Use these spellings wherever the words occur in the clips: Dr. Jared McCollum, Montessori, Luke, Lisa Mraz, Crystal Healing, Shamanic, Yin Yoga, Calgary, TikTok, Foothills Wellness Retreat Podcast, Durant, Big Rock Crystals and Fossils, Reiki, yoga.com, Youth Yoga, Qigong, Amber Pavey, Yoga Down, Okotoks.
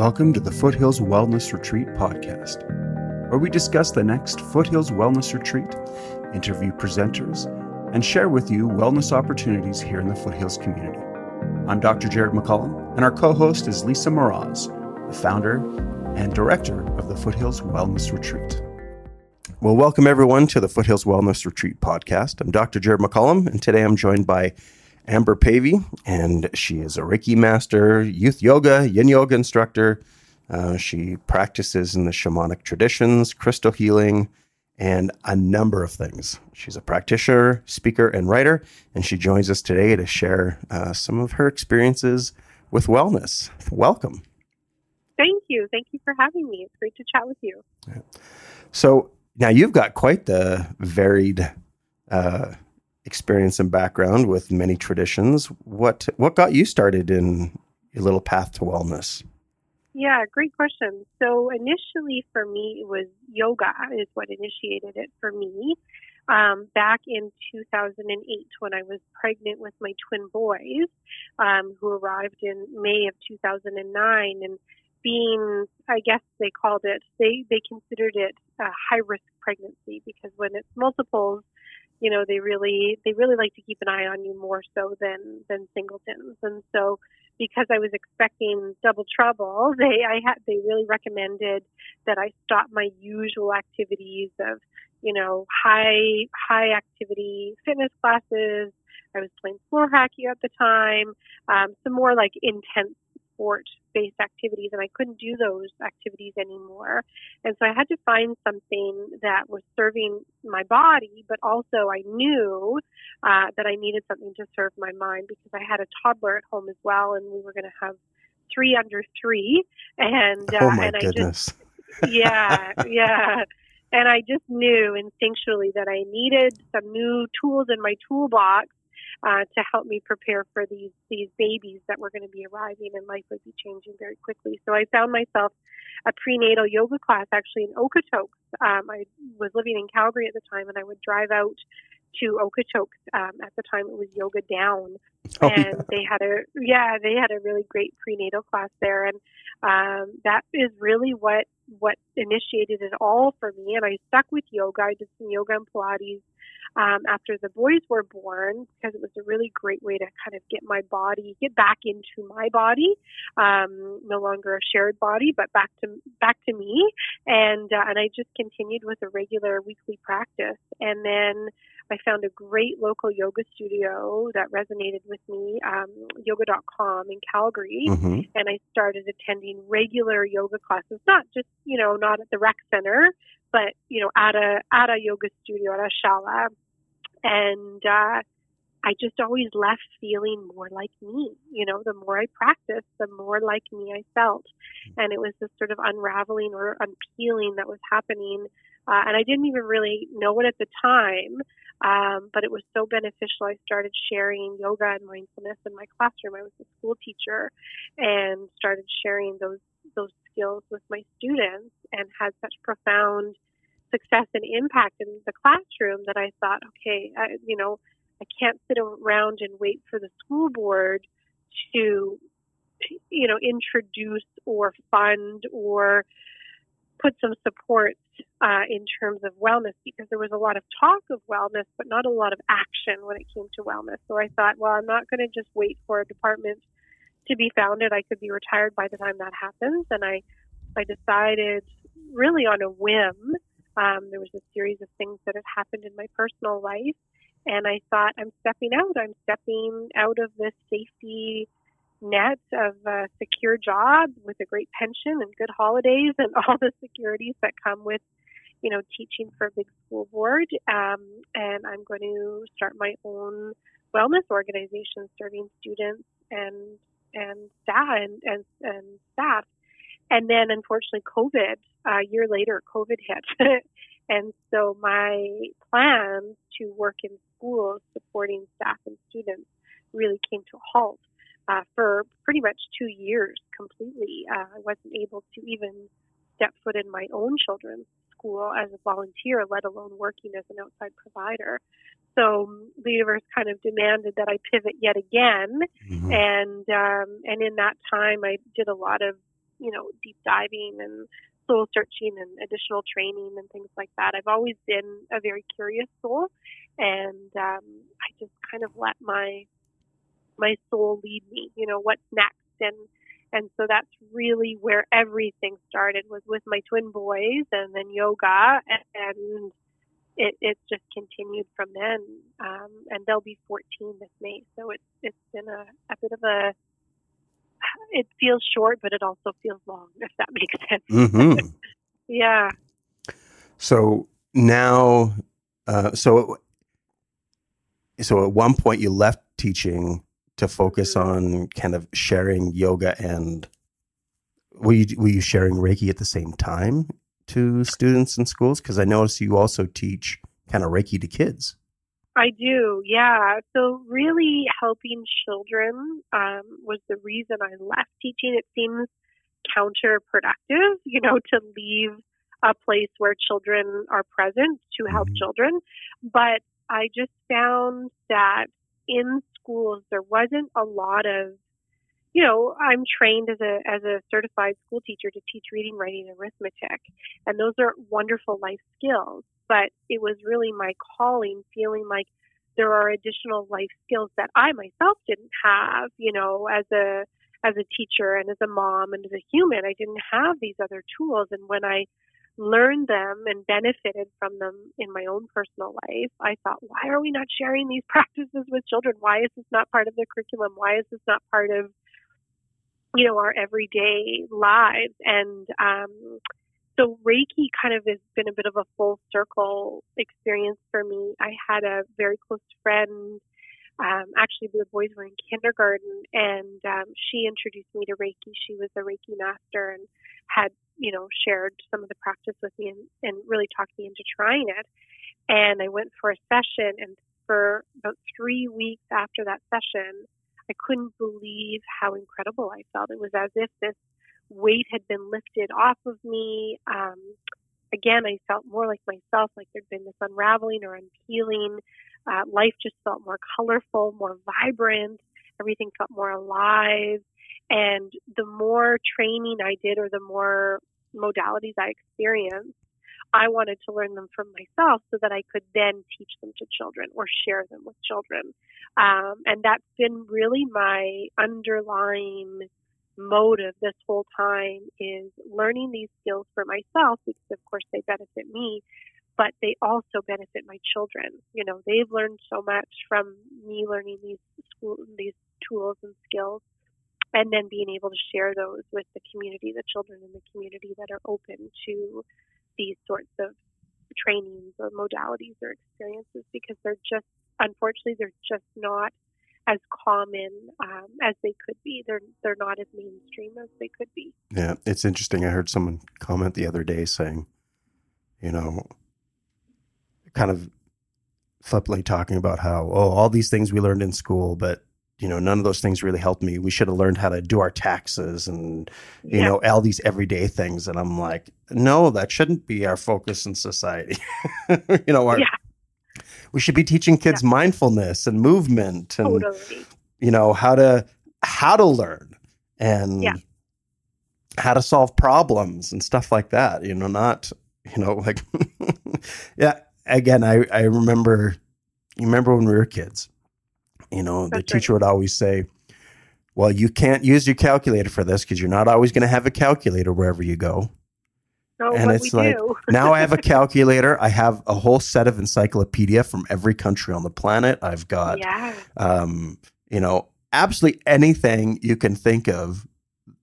Welcome to the Foothills Wellness Retreat Podcast, where we discuss the next Foothills Wellness Retreat, interview presenters, and share with you wellness opportunities here in the Foothills community. I'm Dr. Jared McCollum, and our co-host is Lisa Mraz, the founder and director of the Foothills Wellness Retreat. Well, welcome everyone to the Foothills Wellness Retreat Podcast. I'm Dr. Jared McCollum, and today I'm joined by Amber Pavey, and she is a Reiki master, youth yoga, Yin Yoga instructor. She practices in the shamanic traditions, crystal healing, and a number of things. She's a practitioner, speaker, and writer, and she joins us today to share some of her experiences with wellness. Welcome. Thank you. Thank you for having me. It's great to chat with you. Yeah. So now you've got quite the varied experience and background with many traditions. What got you started in your little path to wellness? Yeah, great question. So initially for me, it was yoga is what initiated it for me. Back in 2008, when I was pregnant with my twin boys, who arrived in May of 2009, and being, I guess they called it, they considered it a high-risk pregnancy, because when it's multiples, you know, they really like to keep an eye on you more so than singletons. And so because I was expecting double trouble, they really recommended that I stop my usual activities of, you know, high activity fitness classes. I was playing floor hockey at the time, some more like intense sport-based activities, and I couldn't do those activities anymore. And so I had to find something that was serving my body, but also I knew that I needed something to serve my mind, because I had a toddler at home as well, and we were going to have 3 under 3. And oh my goodness. Yeah. And I just knew instinctually that I needed some new tools in my toolbox to help me prepare for these babies that were going to be arriving, and life would be changing very quickly. So I found myself a prenatal yoga class actually in Okotoks. I was living in Calgary at the time, and I would drive out to Okotoks. At the time it was Yoga Down, they had a really great prenatal class there, and that is really what initiated it all for me. And I stuck with yoga. I did some yoga and Pilates after the boys were born, because it was a really great way to kind of get back into my body, no longer a shared body, but back to me. And I just continued with a regular weekly practice. And then I found a great local yoga studio that resonated with me, yoga.com in Calgary. Mm-hmm. And I started attending regular yoga classes, not just, you know, not at the rec center, but, you know, at a yoga studio, at a shala. And I just always left feeling more like me. You know, the more I practiced, the more like me I felt. And it was this sort of unraveling or unpeeling that was happening. And I didn't even really know it at the time, but it was so beneficial. I started sharing yoga and mindfulness in my classroom. I was a school teacher and started sharing those skills with my students, and had such profound success and impact in the classroom that I thought, okay, I can't sit around and wait for the school board to, you know, introduce or fund or put some support in terms of wellness, because there was a lot of talk of wellness, but not a lot of action when it came to wellness. So I thought, well, I'm not going to just wait for a department to be founded. I could be retired by the time that happens. And I decided really on a whim. There was a series of things that had happened in my personal life. And I thought, I'm stepping out of this safety net of a secure job with a great pension and good holidays and all the securities that come with, you know, teaching for a big school board. And I'm going to start my own wellness organization serving students and staff. And then unfortunately COVID, a year later, COVID hit. And so my plans to work in schools supporting staff and students really came to a halt for pretty much 2 years completely. I wasn't able to even step foot in my own children's school as a volunteer, let alone working as an outside provider. So the universe kind of demanded that I pivot yet again. Mm-hmm. And in that time, I did a lot of you know, deep diving and soul searching and additional training and things like that. I've always been a very curious soul, and I just kind of let my soul lead me, you know, what's next. And so that's really where everything started, was with my twin boys and then yoga, and it just continued from then. And they'll be 14 this May. So it's been a bit of a, it feels short, but it also feels long, if that makes sense. Mm-hmm. Yeah. So now, so at one point you left teaching to focus on kind of sharing yoga, and were you sharing Reiki at the same time to students in schools? Because I noticed you also teach kind of Reiki to kids. I do, yeah. So really helping children was the reason I left teaching. It seems counterproductive, you know, to leave a place where children are present to help children. But I just found that in schools, there wasn't a lot of, you know, I'm trained as a certified school teacher to teach reading, writing, and arithmetic. And those are wonderful life skills. But it was really my calling, feeling like there are additional life skills that I myself didn't have, you know, as a teacher and as a mom and as a human. I didn't have these other tools. And when I learned them and benefited from them in my own personal life, I thought, why are we not sharing these practices with children? Why is this not part of the curriculum? Why is this not part of, you know, our everyday lives? And so Reiki kind of has been a bit of a full circle experience for me. I had a very close friend, actually the boys were in kindergarten, and she introduced me to Reiki. She was a Reiki master and had, you know, shared some of the practice with me and really talked me into trying it. And I went for a session, and for about 3 weeks after that session, I couldn't believe how incredible I felt. It was as if this weight had been lifted off of me. Again, I felt more like myself, like there'd been this unraveling or unpeeling. Life just felt more colorful, more vibrant. Everything felt more alive. And the more training I did, or the more modalities I experienced, I wanted to learn them from myself so that I could then teach them to children or share them with children. And that's been really my underlying motive this whole time, is learning these skills for myself, because of course they benefit me, but they also benefit my children. You know, they've learned so much from me learning these tools and skills, and then being able to share those with the community, the children in the community that are open to these sorts of trainings or modalities or experiences, because they're just, unfortunately, they're just not as common as they could be. They're not as mainstream as they could be. Yeah, it's interesting. I heard someone comment the other day saying, you know, kind of flippantly talking about how, oh, all these things we learned in school, but, you know, none of those things really helped me. We should have learned how to do our taxes and, you know, all these everyday things. And I'm like, no, that shouldn't be our focus in society. You know, we should be teaching kids mindfulness and movement and, you know, how to learn and how to solve problems and stuff like that, you know, not, you know, like, yeah. Again, I remember when we were kids, you know, the teacher would always say, well, you can't use your calculator for this because you're not always going to have a calculator wherever you go. Oh, and it's like, now I have a calculator. I have a whole set of encyclopedia from every country on the planet. I've got, you know, absolutely anything you can think of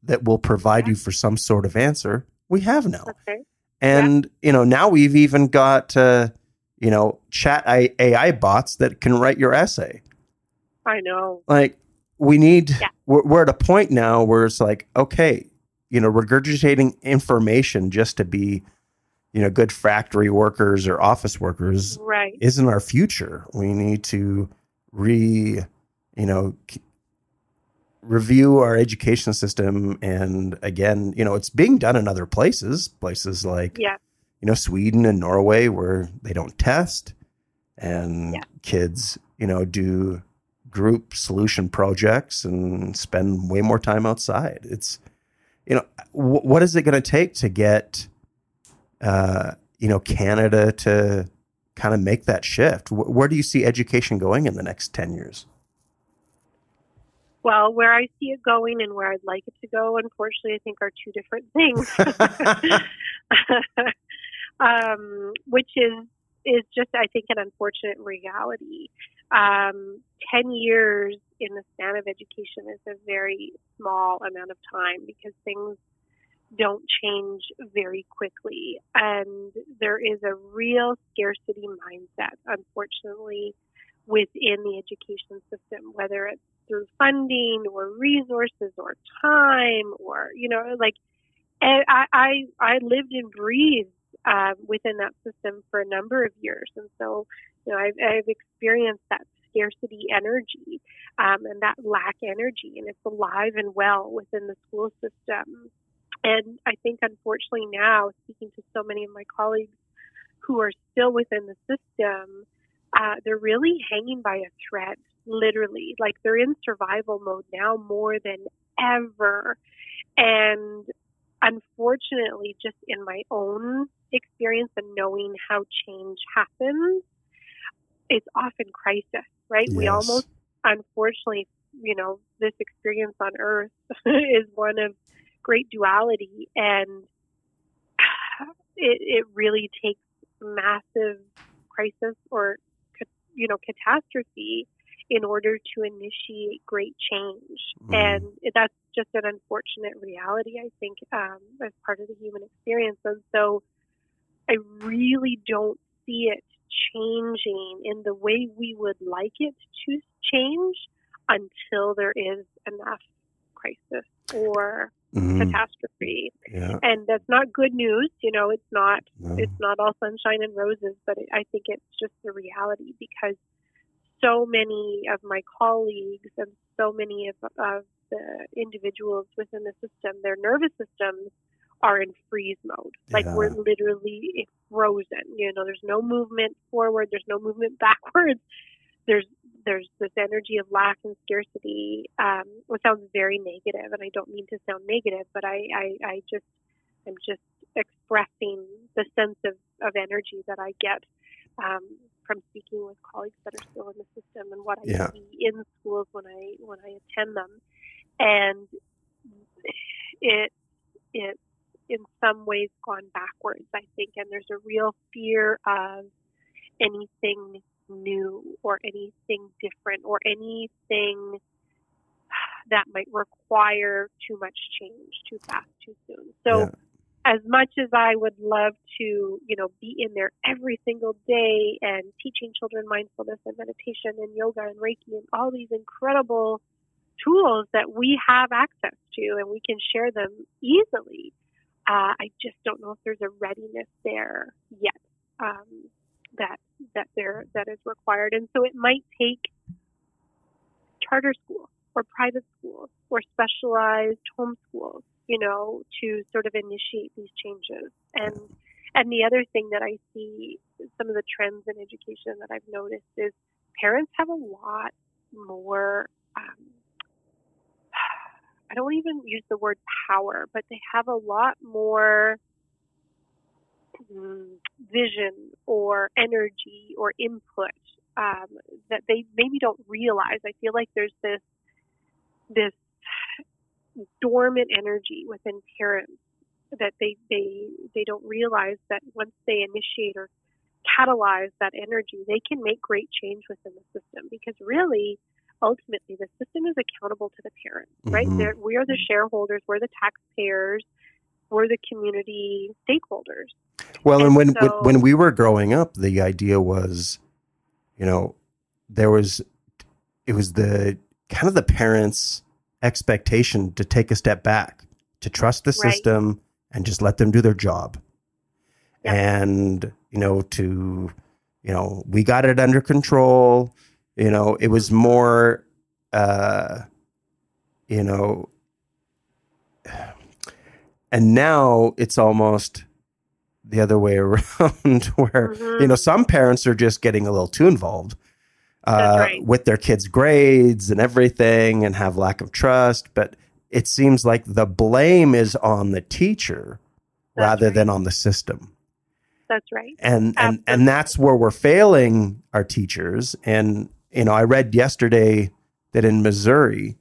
that will provide you for some sort of answer. We have now. Okay. And, you know, now we've even got, you know, chat AI bots that can write your essay. I know. Like, we need, we're at a point now where it's like, okay, you know, regurgitating information just to be, you know, good factory workers or office workers isn't our future. We need to review our education system. And again, you know, it's being done in other places like, you know, Sweden and Norway, where they don't test and kids, you know, do group solution projects and spend way more time outside. It's you know, what is it going to take to get, Canada to kind of make that shift? Where do you see education going in the next 10 years? Well, where I see it going and where I'd like it to go, unfortunately, I think are two different things, which is just, I think, an unfortunate reality. 10 years in the span of education is a very small amount of time because things don't change very quickly. And there is a real scarcity mindset, unfortunately, within the education system, whether it's through funding or resources or time or, you know, like, and I lived and breathed within that system for a number of years. And so, you know, I've experienced that scarcity energy and that lack energy, and it's alive and well within the school system. And I think, unfortunately, now, speaking to so many of my colleagues who are still within the system, they're really hanging by a thread, literally. Like, they're in survival mode now more than ever. And unfortunately, just in my own experience and knowing how change happens, it's often crisis, right? Yes. We almost, unfortunately, you know, this experience on Earth is one of great duality, and it really takes massive crisis or, you know, catastrophe in order to initiate great change. And that's just an unfortunate reality, I think, as part of the human experience. And so I really don't see it changing in the way we would like it to change until there is enough crisis or catastrophe. Yeah. And that's not good news. You know, it's not, it's not all sunshine and roses, but I think it's just the reality, because so many of my colleagues and so many of the individuals within the system, their nervous systems are in freeze mode. Like, we're literally frozen. You know, there's no movement forward. There's no movement backwards. There's this energy of lack and scarcity, which sounds very negative, and I don't mean to sound negative, but I'm just expressing the sense of energy that I get from speaking with colleagues that are still in the system, and what I see in schools when I attend them. And it's in some ways gone backwards, I think, and there's a real fear of anything new or anything different or anything that might require too much change too fast, too soon. So as much as I would love to, you know, be in there every single day and teaching children mindfulness and meditation and yoga and Reiki and all these incredible tools that we have access to and we can share them easily, I just don't know if there's a readiness there yet that is required. And so it might take charter school or private schools or specialized homeschools, you know, to sort of initiate these changes. And the other thing that I see, some of the trends in education that I've noticed, is parents have a lot more, I don't even use the word power, but they have a lot more vision or energy or input that they maybe don't realize. I feel like there's this dormant energy within parents that they don't realize that once they initiate or catalyze that energy, they can make great change within the system, because really, ultimately, the system is accountable to the parents, right? We are the shareholders, we're the taxpayers, we're the community stakeholders. Well, and when we were growing up, the idea was, you know, it was the kind of the parents' expectation to take a step back, to trust the system and just let them do their job. And, you know, we got it under control. You know, it was more, you know, and now it's almost the other way around where, you know, some parents are just getting a little too involved with their kids' grades and everything and have lack of trust. But it seems like the blame is on the teacher rather than on the system. That's right. And that's where we're failing our teachers. And, you know, I read yesterday that in Missouri,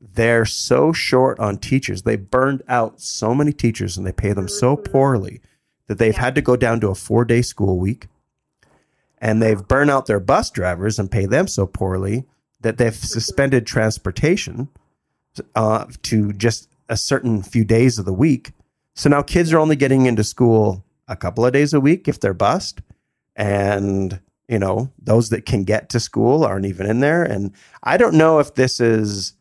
they're so short on teachers. They burned out so many teachers and they pay them so poorly that they've had to go down to a 4-day school week. And they've burned out their bus drivers and pay them so poorly that they've suspended transportation to just a certain few days of the week. So now kids are only getting into school a couple of days a week if they're bused. And, you know, those that can get to school aren't even in there. And I don't know if this is,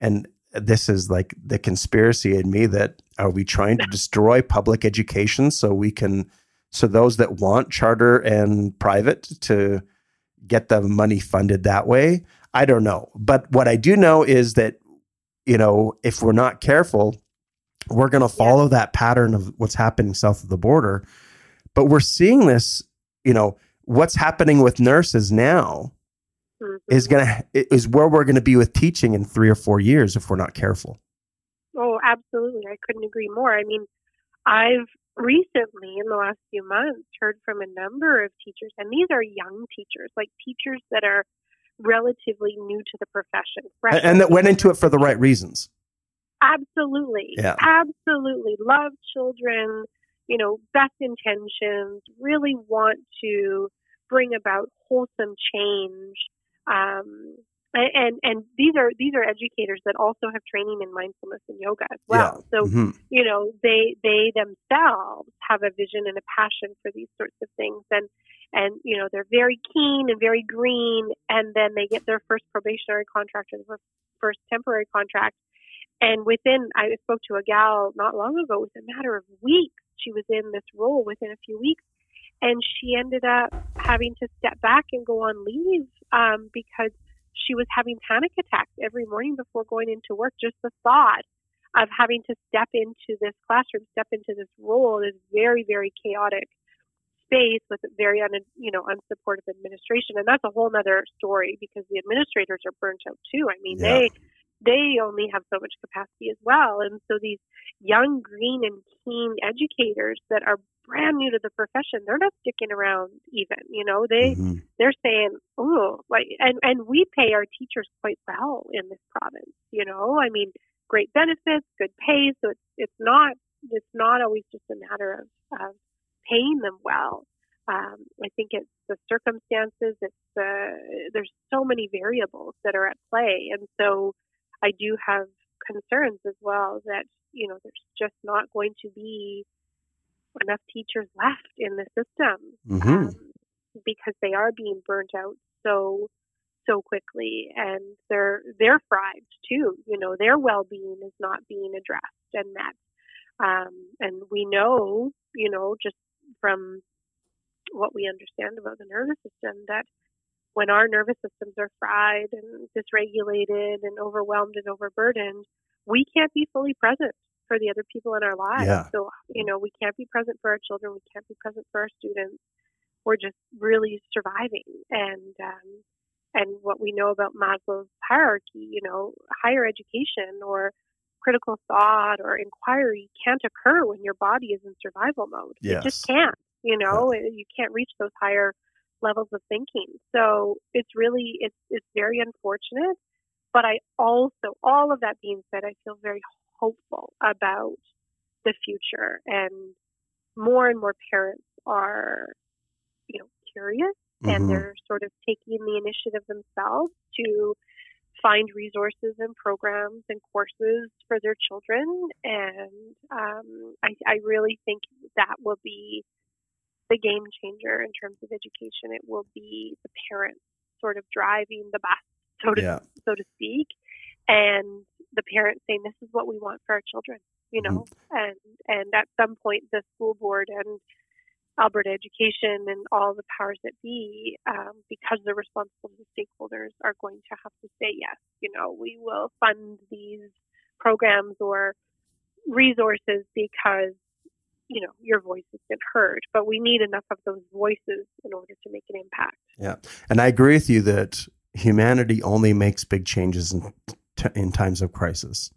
and this is like the conspiracy in me, that are we trying to destroy public education so those that want charter and private to get the money funded that way? I don't know. But what I do know is that, you know, if we're not careful, we're going to follow that pattern of what's happening south of the border. But we're seeing this, you know, what's happening with nurses now is where we're going to be with teaching in 3 or 4 years if we're not careful. Oh, absolutely. I couldn't agree more. I mean, I've recently, in the last few months, heard from a number of teachers, and these are young teachers, like teachers that are relatively new to the profession. And that went into it for the right reasons. Absolutely. Yeah. Absolutely. Love children, you know, best intentions, really want to bring about wholesome change. And these are educators that also have training in mindfulness and yoga as well. Yeah. So, you know, they themselves have a vision and a passion for these sorts of things. And, you know, they're very keen and very green. And then they get their first probationary contract or their first temporary contract. And I spoke to a gal not long ago, it was a matter of weeks. She was in this role within a few weeks. And she ended up having to step back and go on leave because she was having panic attacks every morning before going into work. Just the thought of having to step into this classroom, step into this role, this very, very chaotic space with a very, unsupportive administration. And that's a whole other story because the administrators are burnt out too. I mean, they only have so much capacity as well. And so these young, green, and keen educators that are brand new to the profession, they're not sticking around even, you know, they're saying, oh, like, and we pay our teachers quite well in this province, you know, I mean, great benefits, good pay. So it's not always just a matter of paying them well. I think it's the circumstances, there's so many variables that are at play. And so I do have concerns as well that, you know, there's just not going to be enough teachers left in the system because they are being burnt out so quickly, and they're fried too. You know, their well-being is not being addressed and met. And we know, you know, just from what we understand about the nervous system, that when our nervous systems are fried and dysregulated and overwhelmed and overburdened, we can't be fully present for the other people in our lives. Yeah. So, you know, we can't be present for our children. We can't be present for our students. We're just really surviving. And what we know about Maslow's hierarchy, you know, higher education or critical thought or inquiry can't occur when your body is in survival mode. Yes. It just can't, you know, you can't reach those higher levels of thinking. So it's really, it's very unfortunate. But I also, all of that being said, I feel very hopeful about the future, and more parents are, you know, curious and they're sort of taking the initiative themselves to find resources and programs and courses for their children. And I really think that will be the game changer in terms of education. It will be the parents sort of driving the bus, so to speak, and the parents saying, this is what we want for our children, you know, and at some point the school board and Alberta Education and all the powers that be, because they're responsible to stakeholders, are going to have to say, yes, you know, we will fund these programs or resources because, you know, your voice has been heard, but we need enough of those voices in order to make an impact. Yeah. And I agree with you that humanity only makes big changes in times of crisis.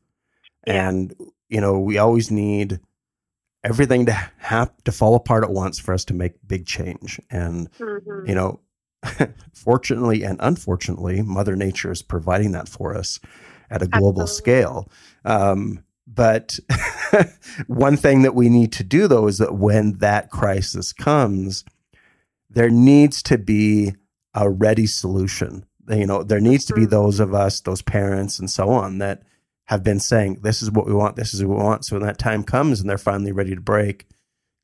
And, you know, we always need everything to have to fall apart at once for us to make big change. And, you know, fortunately and unfortunately, Mother Nature is providing that for us at a global scale. But one thing that we need to do, though, is that when that crisis comes, there needs to be a ready solution. You know, there needs to be those of us, those parents and so on, that have been saying, this is what we want, this is what we want. So when that time comes and they're finally ready to break,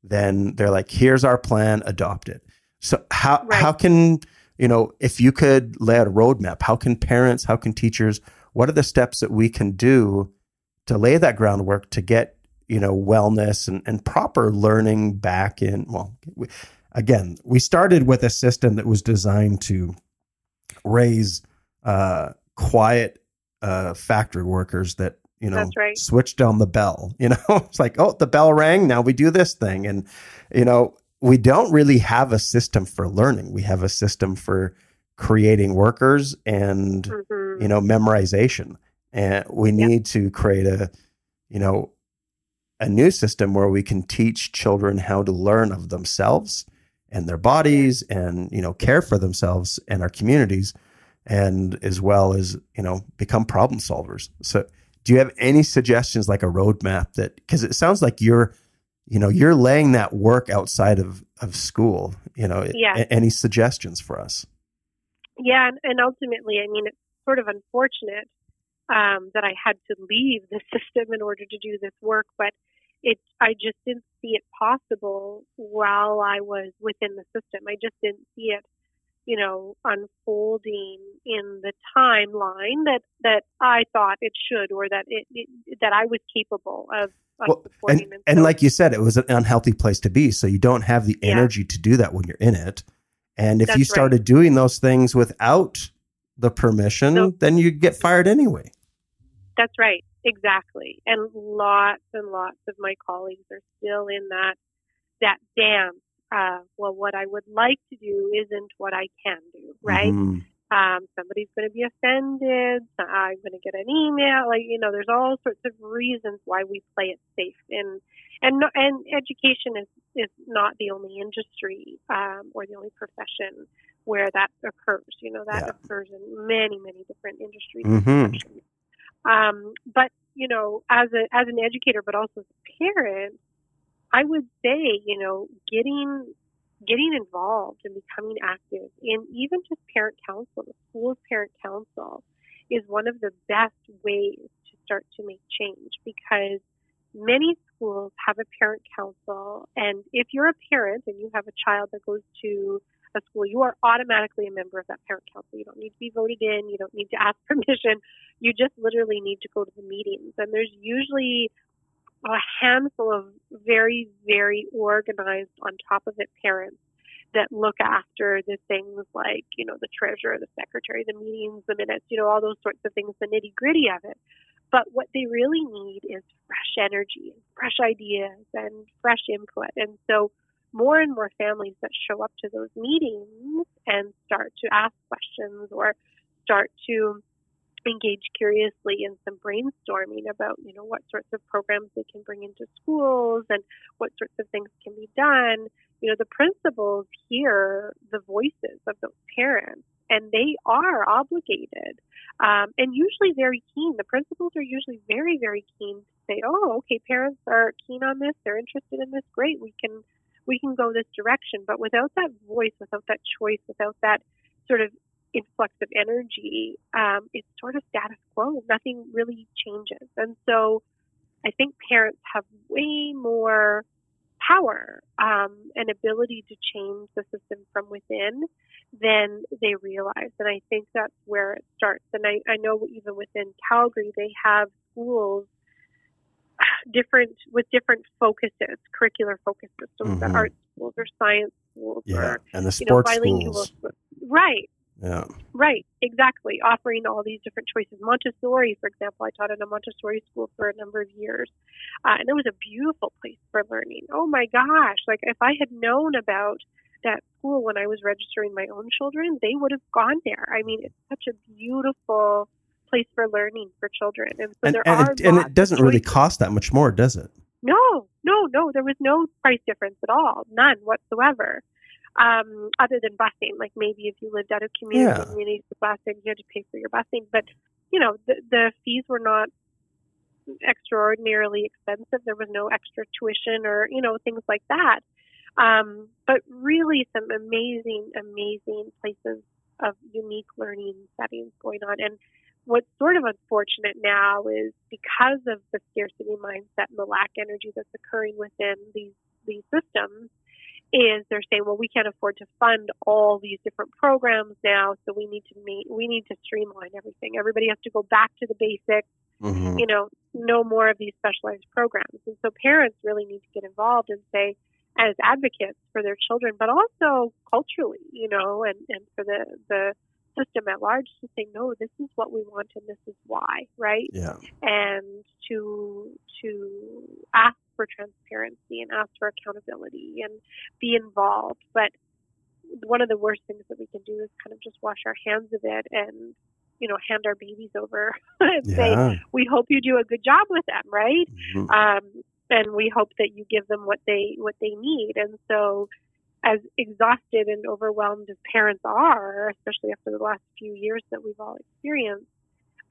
then they're like, here's our plan, adopt it. So how can, you know, if you could lay out a roadmap, how can parents, how can teachers, what are the steps that we can do to lay that groundwork to get, you know, wellness and proper learning back in? Well, we started with a system that was designed to raise quiet factory workers that, you know, switched on the bell. You know, it's like, oh, the bell rang, now we do this thing. And, you know, we don't really have a system for learning. We have a system for creating workers and, you know, memorization. And we need to create a, you know, a new system where we can teach children how to learn of themselves and their bodies and, you know, care for themselves and our communities, and as well as, you know, become problem solvers. So do you have any suggestions, like a roadmap that, because it sounds like you're, you know, you're laying that work outside of school, you know, any suggestions for us? Yeah. And ultimately, I mean, it's sort of unfortunate that I had to leave the system in order to do this work, but I just didn't see it possible while I was within the system. I just didn't see it, you know, unfolding in the timeline that I thought it should, or that that I was capable of supporting. And like you said, it was an unhealthy place to be. So you don't have the energy to do that when you're in it. And if you started doing those things without the permission, then you get fired anyway. That's right. Exactly. And lots of my colleagues are still in that dance. Well, what I would like to do isn't what I can do. Right. Somebody's going to be offended. I'm going to get an email. Like, you know, there's all sorts of reasons why we play it safe. And education is not the only industry, or the only profession where that occurs. You know, that occurs in many, many different industries. But, you know, as an educator, but also as a parent, I would say, you know, getting involved and becoming active in even just parent council, the school's parent council, is one of the best ways to start to make change, because many schools have a parent council. And if you're a parent and you have a child that goes to a school, you are automatically a member of that parent council. You don't need to be voted in. You don't need to ask permission. You just literally need to go to the meetings. And there's usually a handful of very, very organized, on top of it, parents that look after the things like, you know, the treasurer, the secretary, the meetings, the minutes, you know, all those sorts of things, the nitty gritty of it. But what they really need is fresh energy, fresh ideas, and fresh input. And so more and more families that show up to those meetings and start to ask questions or start to engage curiously in some brainstorming about, you know, what sorts of programs they can bring into schools and what sorts of things can be done. You know, the principals hear the voices of those parents, and they are obligated. And usually very keen. The principals are usually very, very keen to say, oh, okay, parents are keen on this. They're interested in this. Great. We can go this direction. But without that voice, without that choice, without that sort of influx of energy, it's sort of status quo. Nothing really changes. And so I think parents have way more power and ability to change the system from within than they realize. And I think that's where it starts. And I know even within Calgary, they have schools different focuses, curricular focuses. So the art schools or science schools, or, and the sports, you know, bilingual schools. Right. Yeah. Right. Exactly. Offering all these different choices. Montessori, for example, I taught in a Montessori school for a number of years, and it was a beautiful place for learning. Oh my gosh! Like, if I had known about that school when I was registering my own children, they would have gone there. I mean, it's such a beautiful place for learning for children. And so it doesn't really cost that much more, does it? No. There was no price difference at all. None whatsoever. Other than busing, like maybe if you lived out of communities with busing, you had to pay for your busing. But, you know, the fees were not extraordinarily expensive. There was no extra tuition or, you know, things like that. But really some amazing, amazing places of unique learning settings going on. And what's sort of unfortunate now is because of the scarcity mindset and the lack energy that's occurring within these systems, is they're saying, well, we can't afford to fund all these different programs now, so we need to streamline everything. Everybody has to go back to the basics, mm-hmm. you know, no more of these specialized programs. And so parents really need to get involved and say, as advocates for their children, but also culturally, you know, and for the system at large to say, no, this is what we want and this is why, right? Yeah. And to ask for transparency and ask for accountability and be involved. But one of the worst things that we can do is kind of just wash our hands of it and, you know, hand our babies over and say, we hope you do a good job with them, right? Mm-hmm. And we hope that you give them what they need. And so as exhausted and overwhelmed as parents are, especially after the last few years that we've all experienced,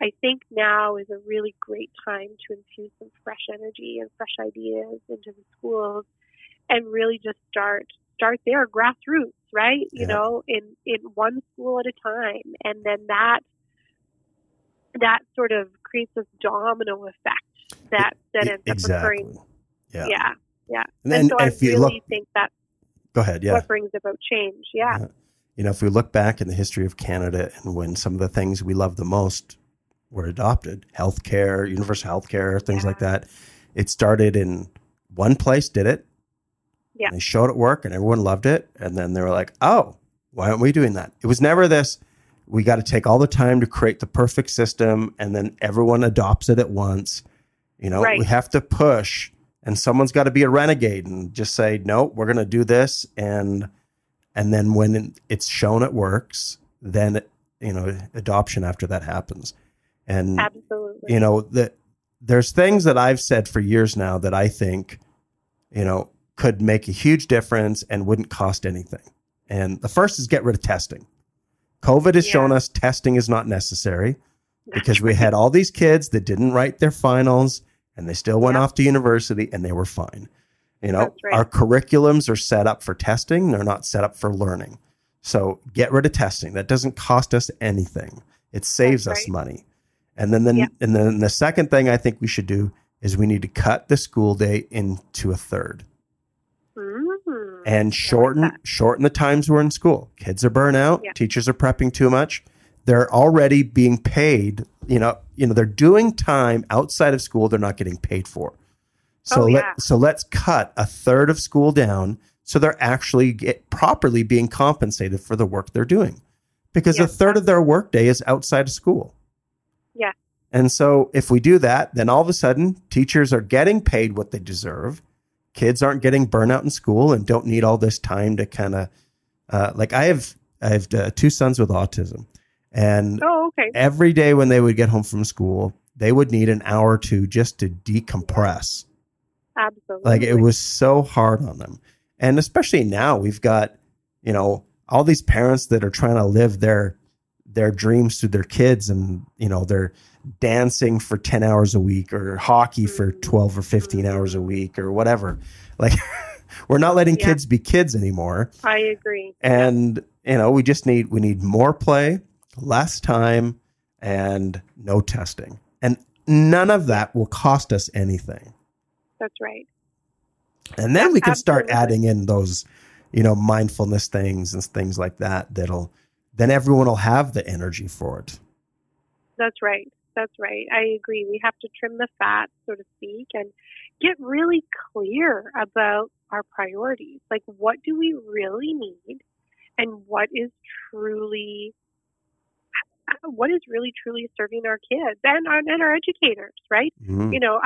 I think now is a really great time to infuse some fresh energy and fresh ideas into the schools and really just start there, grassroots, right? Yeah. You know, in one school at a time. And then that sort of creates this domino effect that ends up occurring. Yeah. Yeah. And so I really think that's what brings about change. Yeah. You know, if we look back in the history of Canada and when some of the things we love the most were adopted, healthcare, universal healthcare, things like that, it started in one place, did it? Yeah. They showed it work and everyone loved it. And then they were like, oh, why aren't we doing that? It was never this, we got to take all the time to create the perfect system and then everyone adopts it at once. You know, right. We have to push and someone's got to be a renegade and just say, no, we're going to do this. And then when it's shown it works, then, you know, adoption after that happens. And, Absolutely. You know, there's things that I've said for years now that I think, you know, could make a huge difference and wouldn't cost anything. And the first is get rid of testing. COVID has shown us testing is not necessary because we had all these kids that didn't write their finals and they still went off to university and they were fine. You know, our curriculums are set up for testing. They're not set up for learning. So get rid of testing. That doesn't cost us anything. It saves us money. And then and then the second thing I think we should do is we need to cut the school day into a third. And shorten the times we're in school. Kids are burnt out. Yeah. Teachers are prepping too much. They're already being paid. You know, they're doing time outside of school they're not getting paid for. So let's cut a third of school down so they're actually properly being compensated for the work they're doing. Because a third of their workday is outside of school. Yeah. And so if we do that, then all of a sudden teachers are getting paid what they deserve. Kids aren't getting burnout in school and don't need all this time to kind of like I have two sons with autism and every day when they would get home from school, they would need an hour or two just to decompress. Absolutely. Like it was so hard on them. And especially now we've got, you know, all these parents that are trying to live their dreams through their kids and, you know, they're dancing for 10 hours a week or hockey for 12 or 15 hours a week or whatever. Like we're not letting kids be kids anymore. I agree. And, you know, we need more play, less time and no testing. And none of that will cost us anything. That's right. And then we can start adding in those, you know, mindfulness things and things like that. Then everyone will have the energy for it. That's right. I agree. We have to trim the fat, so to speak, and get really clear about our priorities. Like, what do we really need, and what is really truly serving our kids and our educators, right? Mm-hmm. You know,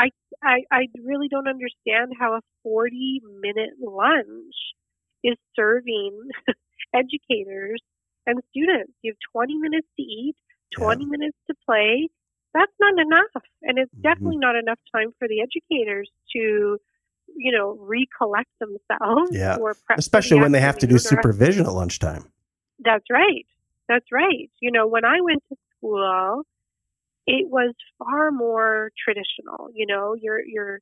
I really don't understand how a 40-minute lunch is serving educators and students. You have 20 minutes to eat, 20 minutes to play, that's not enough. And it's definitely not enough time for the educators to, you know, recollect themselves. Yeah. Especially when they have to do supervision at lunchtime. That's right. That's right. You know, when I went to school, it was far more traditional. You know, your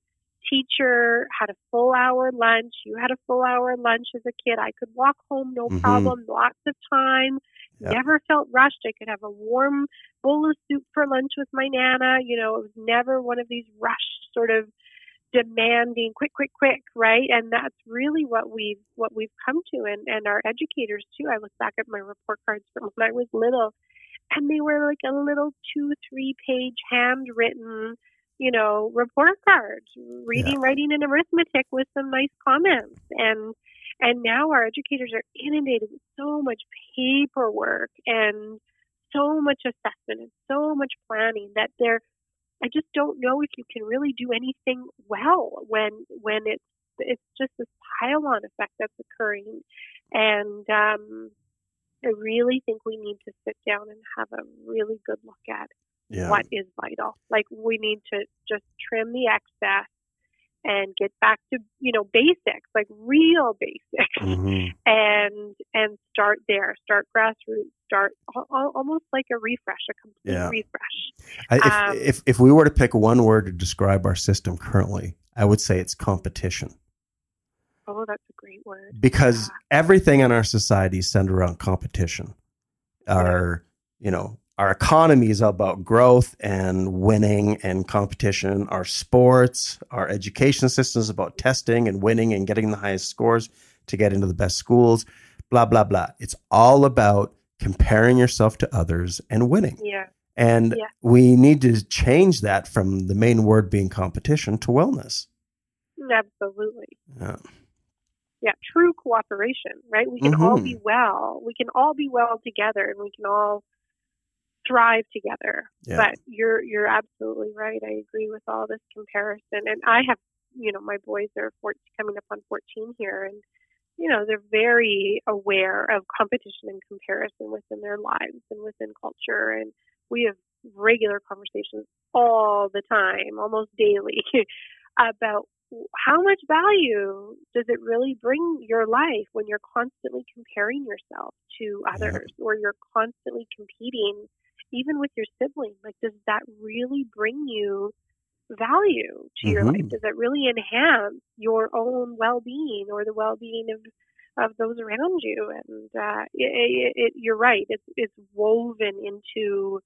teacher had a full hour lunch. You had a full hour lunch as a kid. I could walk home, no problem, lots of time. Yep. Never felt rushed. I could have a warm bowl of soup for lunch with my Nana. You know, it was never one of these rushed sort of demanding quick, right? And that's really what we've come to, and our educators too. I look back at my report cards from when I was little, and they were like a little 2-3 page handwritten, you know, report cards, reading, writing, and arithmetic with some nice comments. And now our educators are inundated with so much paperwork and so much assessment and so much planning that I just don't know if you can really do anything well when it's just this pile-on effect that's occurring. And I really think we need to sit down and have a really good look at what is vital. Like, we need to just trim the excess and get back to, you know, basics, like real basics, and start there, start grassroots, start almost like a refresh, a complete refresh. If we were to pick one word to describe our system currently, I would say it's competition. Oh, that's a great word. Because everything in our society is centered around competition. Our economy is about growth and winning and competition. Our sports, our education system is about testing and winning and getting the highest scores to get into the best schools, blah, blah, blah. It's all about comparing yourself to others and winning. Yeah. And we need to change that from the main word being competition to wellness. Absolutely. Yeah, true cooperation, right? We can all be well. We can all be well together, and we can all thrive together. Yeah. But you're absolutely right. I agree with all this comparison. And I have, you know, my boys are coming up on 14 here, and, you know, they're very aware of competition and comparison within their lives and within culture. And we have regular conversations all the time, almost daily, about how much value does it really bring your life when you're constantly comparing yourself to others, or you're constantly competing even with your sibling? Like, does that really bring you value to your life? Does that really enhance your own well-being or the well-being of those around you? And you're right. It's woven into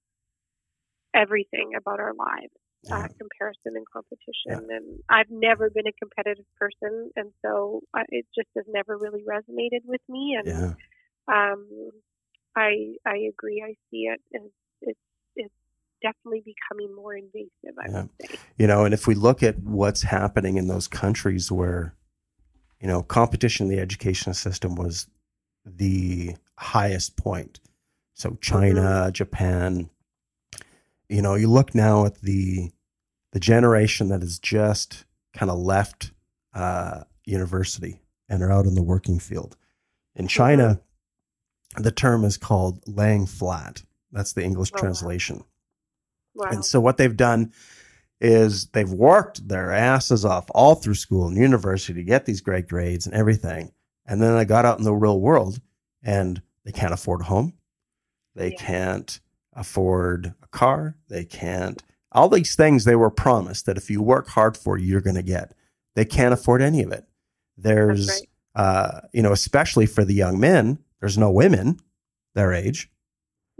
everything about our lives. Comparison and competition, and I've never been a competitive person, and so it just has never really resonated with me. And I agree. I see it, and it's definitely becoming more invasive, I would say. You know, and if we look at what's happening in those countries where, you know, competition in the education system was the highest point, so China, Japan. You know, you look now at the generation that has just kind of left university and are out in the working field. In China, the term is called laying flat. That's the English translation. Wow. And so what they've done is they've worked their asses off all through school and university to get these great grades and everything. And then they got out in the real world, and they can't afford a home. They can't afford a car. They can't. All these things they were promised that if you work hard for, you're going to get. They can't afford any of it. There's, you know, especially for the young men, there's no women their age.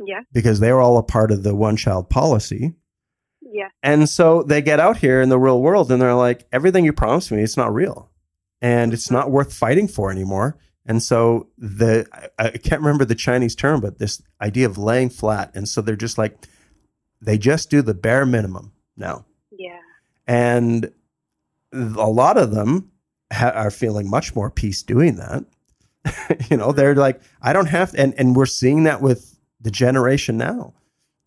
Yeah. Because they were all a part of the one-child policy. Yeah. And so they get out here in the real world, and they're like, everything you promised me, it's not real. And it's not worth fighting for anymore. And so I can't remember the Chinese term, but this idea of laying flat. And so they're just like, they just do the bare minimum now. Yeah. And a lot of them are feeling much more peace doing that. You know, they're like, I don't have to, and we're seeing that with the generation now.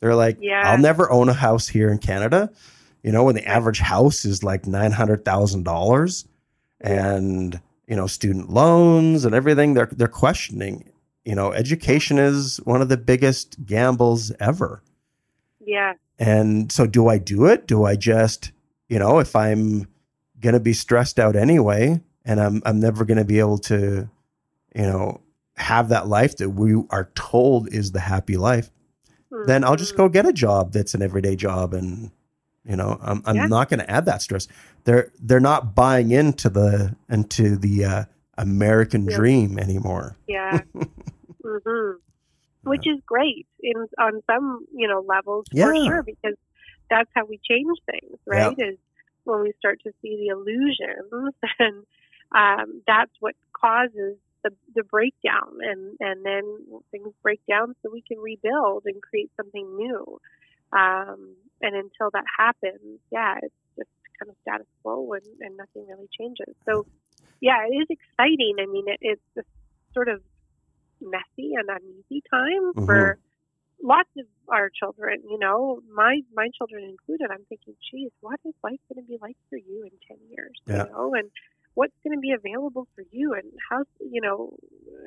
They're like, I'll never own a house here in Canada. You know, when the average house is like $900,000 and, you know, student loans and everything, they're questioning, you know, education is one of the biggest gambles ever. Yeah. And so do I do it? Do I just, you know, if I'm going to be stressed out anyway, and I'm never going to be able to, you know, have that life that we are told is the happy life, then I'll just go get a job that's an everyday job. And, you know, I'm not going to add that stress. They're not buying into the American dream anymore. Yeah. Mm-hmm. Which is great on some, you know, levels for sure, because that's how we change things, right? Yep. Is when we start to see the illusions, and that's what causes the breakdown, and then things break down so we can rebuild and create something new. And until that happens, it's just kind of status quo, and nothing really changes. So, it is exciting. I mean, it's just sort of messy and uneasy time for lots of our children, you know, my children included. I'm thinking, geez, what is life going to be like for you in 10 years, you know, and what's going to be available for you, and how, you know,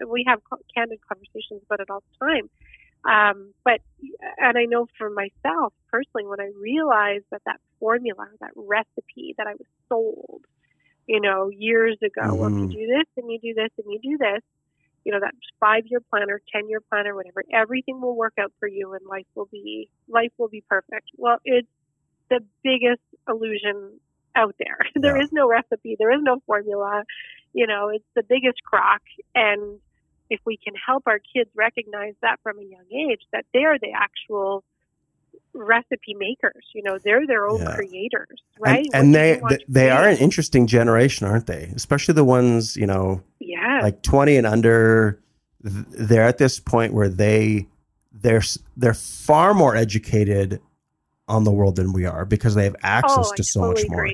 we have candid conversations about it all the time. But I know for myself personally, when I realized that formula, that recipe that I was sold, you know, years ago, well, if you do this and you do this and you do this, you know, that 5-year plan or 10-year plan or whatever, everything will work out for you, and life will be perfect. Well, it's the biggest illusion out there. Yeah. There is no recipe. There is no formula. You know, it's the biggest crock. And if we can help our kids recognize that from a young age, that they are the actual recipe makers, you know, they're their own creators, right? And they are an interesting generation, aren't they? Especially the ones, you know, like 20 and under. They're at this point where they're far more educated on the world than we are, because they have access to so much more.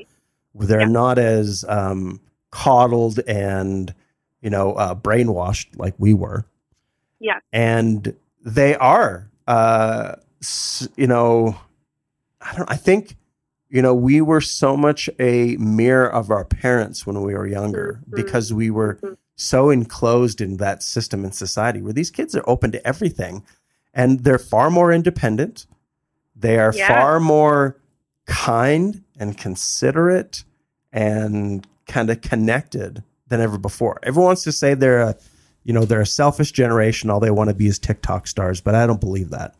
They're not as coddled and, you know, brainwashed like we were. Yeah. And they are, you know, I think, you know, we were so much a mirror of our parents when we were younger, because we were so enclosed in that system and society, where these kids are open to everything, and they're far more independent. They are far more kind and considerate and kind of connected than ever before. Everyone wants to say they're a selfish generation. All they want to be is TikTok stars, but I don't believe that.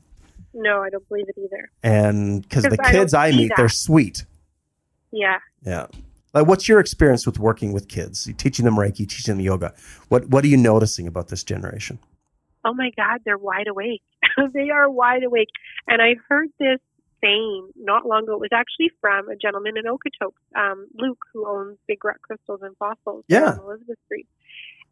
No, I don't believe it either. And because the kids I meet, they're sweet. Yeah. Yeah. Like, what's your experience with working with kids? You're teaching them Reiki, teaching them yoga. What are you noticing about this generation? Oh my God, they're wide awake. They are wide awake. And I heard this saying not long ago. It was actually from a gentleman in Okotoks, Luke, who owns Big Rock Crystals and Fossils on Elizabeth Street.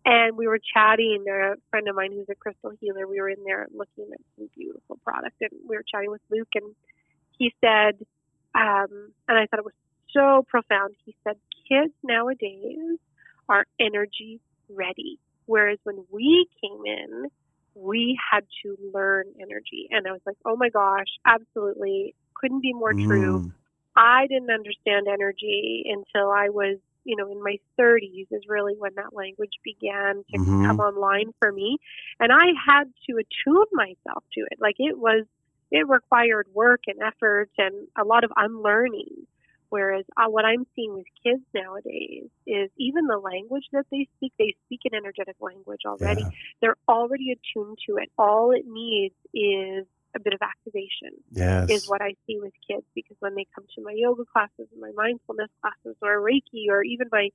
And we were chatting, a friend of mine who's a crystal healer, we were in there looking at some beautiful product, and we were chatting with Luke, and he said, and I thought it was so profound, he said, kids nowadays are energy ready, whereas when we came in, we had to learn energy. And I was like, oh my gosh, absolutely, couldn't be more true. I didn't understand energy until I was, you know, in my 30s is really when that language began to come online for me. And I had to attune myself to it. Like, it required work and effort and a lot of unlearning. Whereas what I'm seeing with kids nowadays is even the language that they speak an energetic language already. Yeah. They're already attuned to it. All it needs is a bit of activation is what I see with kids, because when they come to my yoga classes and my mindfulness classes or Reiki or even my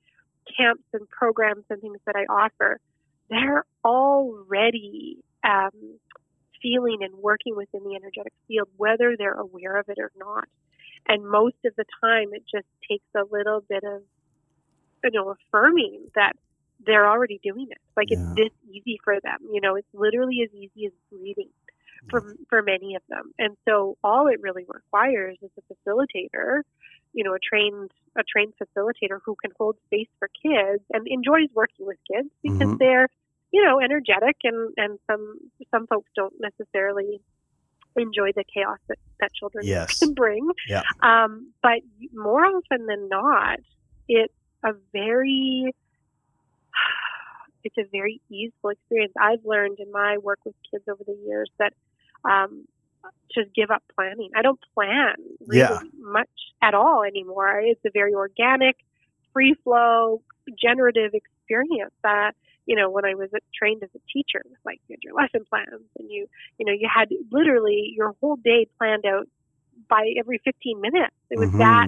camps and programs and things that I offer, they're already feeling and working within the energetic field, whether they're aware of it or not. And most of the time, it just takes a little bit of, you know, affirming that they're already doing it. Like, it's this easy for them. You know, it's literally as easy as breathing. For many of them. And so all it really requires is a facilitator, you know, a trained facilitator who can hold space for kids and enjoys working with kids, because they're, you know, energetic, and some folks don't necessarily enjoy the chaos that children can bring. Yeah. But more often than not, it's a very easeful experience. I've learned in my work with kids over the years that to give up planning. I don't plan really much at all anymore. It's a very organic, free flow, generative experience that, you know, when I was trained as a teacher, it was like you had your lesson plans and you know, you had literally your whole day planned out by every 15 minutes. It was that,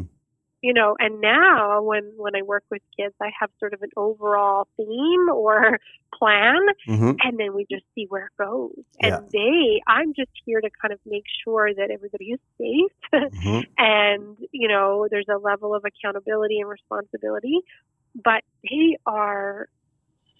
you know, and now when I work with kids, I have sort of an overall theme or plan, and then we just see where it goes. And I'm just here to kind of make sure that everybody is safe and, you know, there's a level of accountability and responsibility, but they are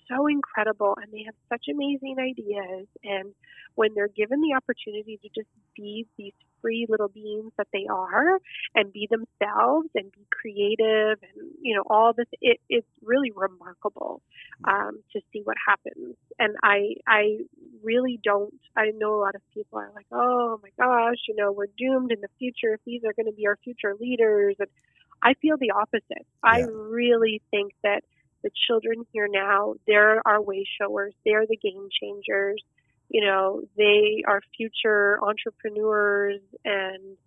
so incredible and they have such amazing ideas. And when they're given the opportunity to just be these free little beings that they are and be themselves and be creative and, you know, all this, it's really remarkable to see what happens. And I really don't, I know a lot of people are like, oh my gosh, you know, we're doomed in the future if these are going to be our future leaders. And I feel the opposite. I really think that the children here now, they're our way showers. They're the game changers. You know, they are future entrepreneurs, and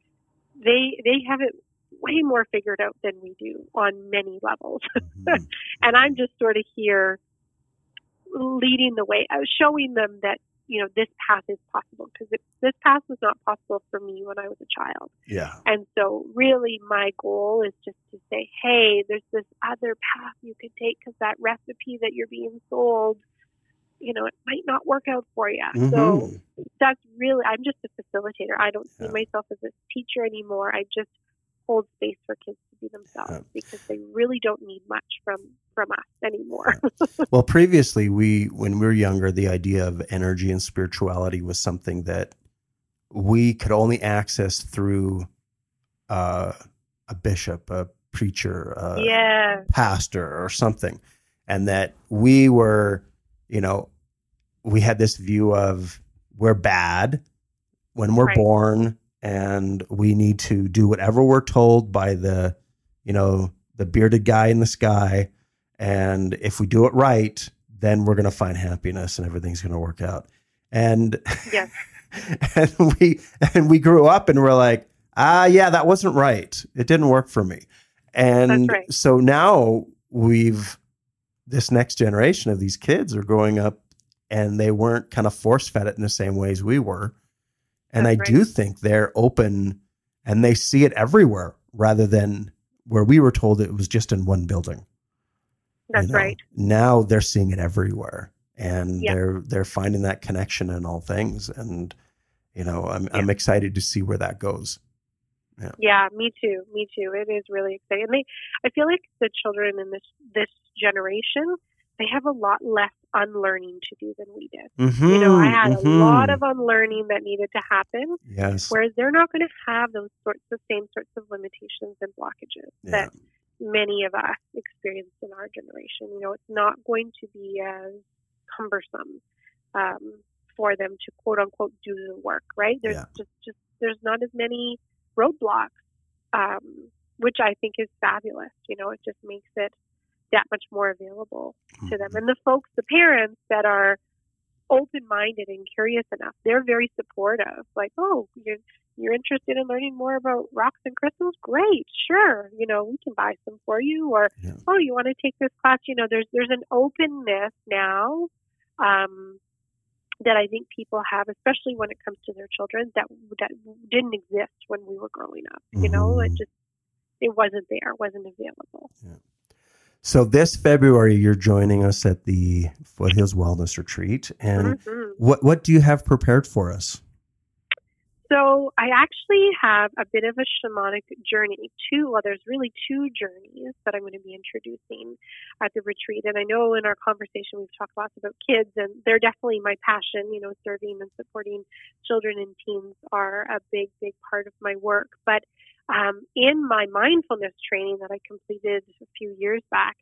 they have it way more figured out than we do on many levels. And I'm just sort of here leading the way, showing them that, you know, this path is possible, because this path was not possible for me when I was a child. Yeah. And so really my goal is just to say, hey, there's this other path you could take, because that recipe that you're being sold, you know, it might not work out for you. So that's really, I'm just a facilitator. I don't see myself as a teacher anymore. I just hold space for kids to be themselves because they really don't need much from us anymore. Well, previously when we were younger, the idea of energy and spirituality was something that we could only access through a bishop, a preacher, a pastor or something. And that we were, you know, we had this view of we're bad when we're born and we need to do whatever we're told by the, you know, the bearded guy in the sky. And if we do it right, then we're going to find happiness and everything's going to work out. And, and we grew up and we're like, that wasn't right. It didn't work for me. And so now this next generation of these kids are growing up and they weren't kind of force fed it in the same ways we were. And I do think they're open and they see it everywhere rather than where we were told it was just in one building. That's right. Now they're seeing it everywhere, and they're finding that connection in all things. And, you know, I'm excited to see where that goes. Yeah. Me too. It is really exciting. And I feel like the children in this generation, they have a lot less unlearning to do than we did. You know, I had a lot of unlearning that needed to happen. Yes. Whereas they're not going to have those same sorts of limitations and blockages that many of us experienced in our generation. You know, it's not going to be as cumbersome for them to quote unquote do the work, right? There's just there's not as many roadblocks, which I think is fabulous. You know, it just makes it that much more available to them. And the parents that are open-minded and curious enough, they're very supportive. Like, oh, you're interested in learning more about rocks and crystals? Great, sure. You know, we can buy some for you. Or, oh, you want to take this class? You know, there's an openness now that I think people have, especially when it comes to their children, that didn't exist when we were growing up. You know, it wasn't there, wasn't available. Yeah. So this February, you're joining us at the Foothills Wellness Retreat. And what do you have prepared for us? So I actually have a bit of a shamanic journey. There's really two journeys that I'm going to be introducing at the retreat. And I know in our conversation, we've talked lots about kids, and they're definitely my passion. You know, serving and supporting children and teens are a big, big part of my work. But in my mindfulness training that I completed a few years back,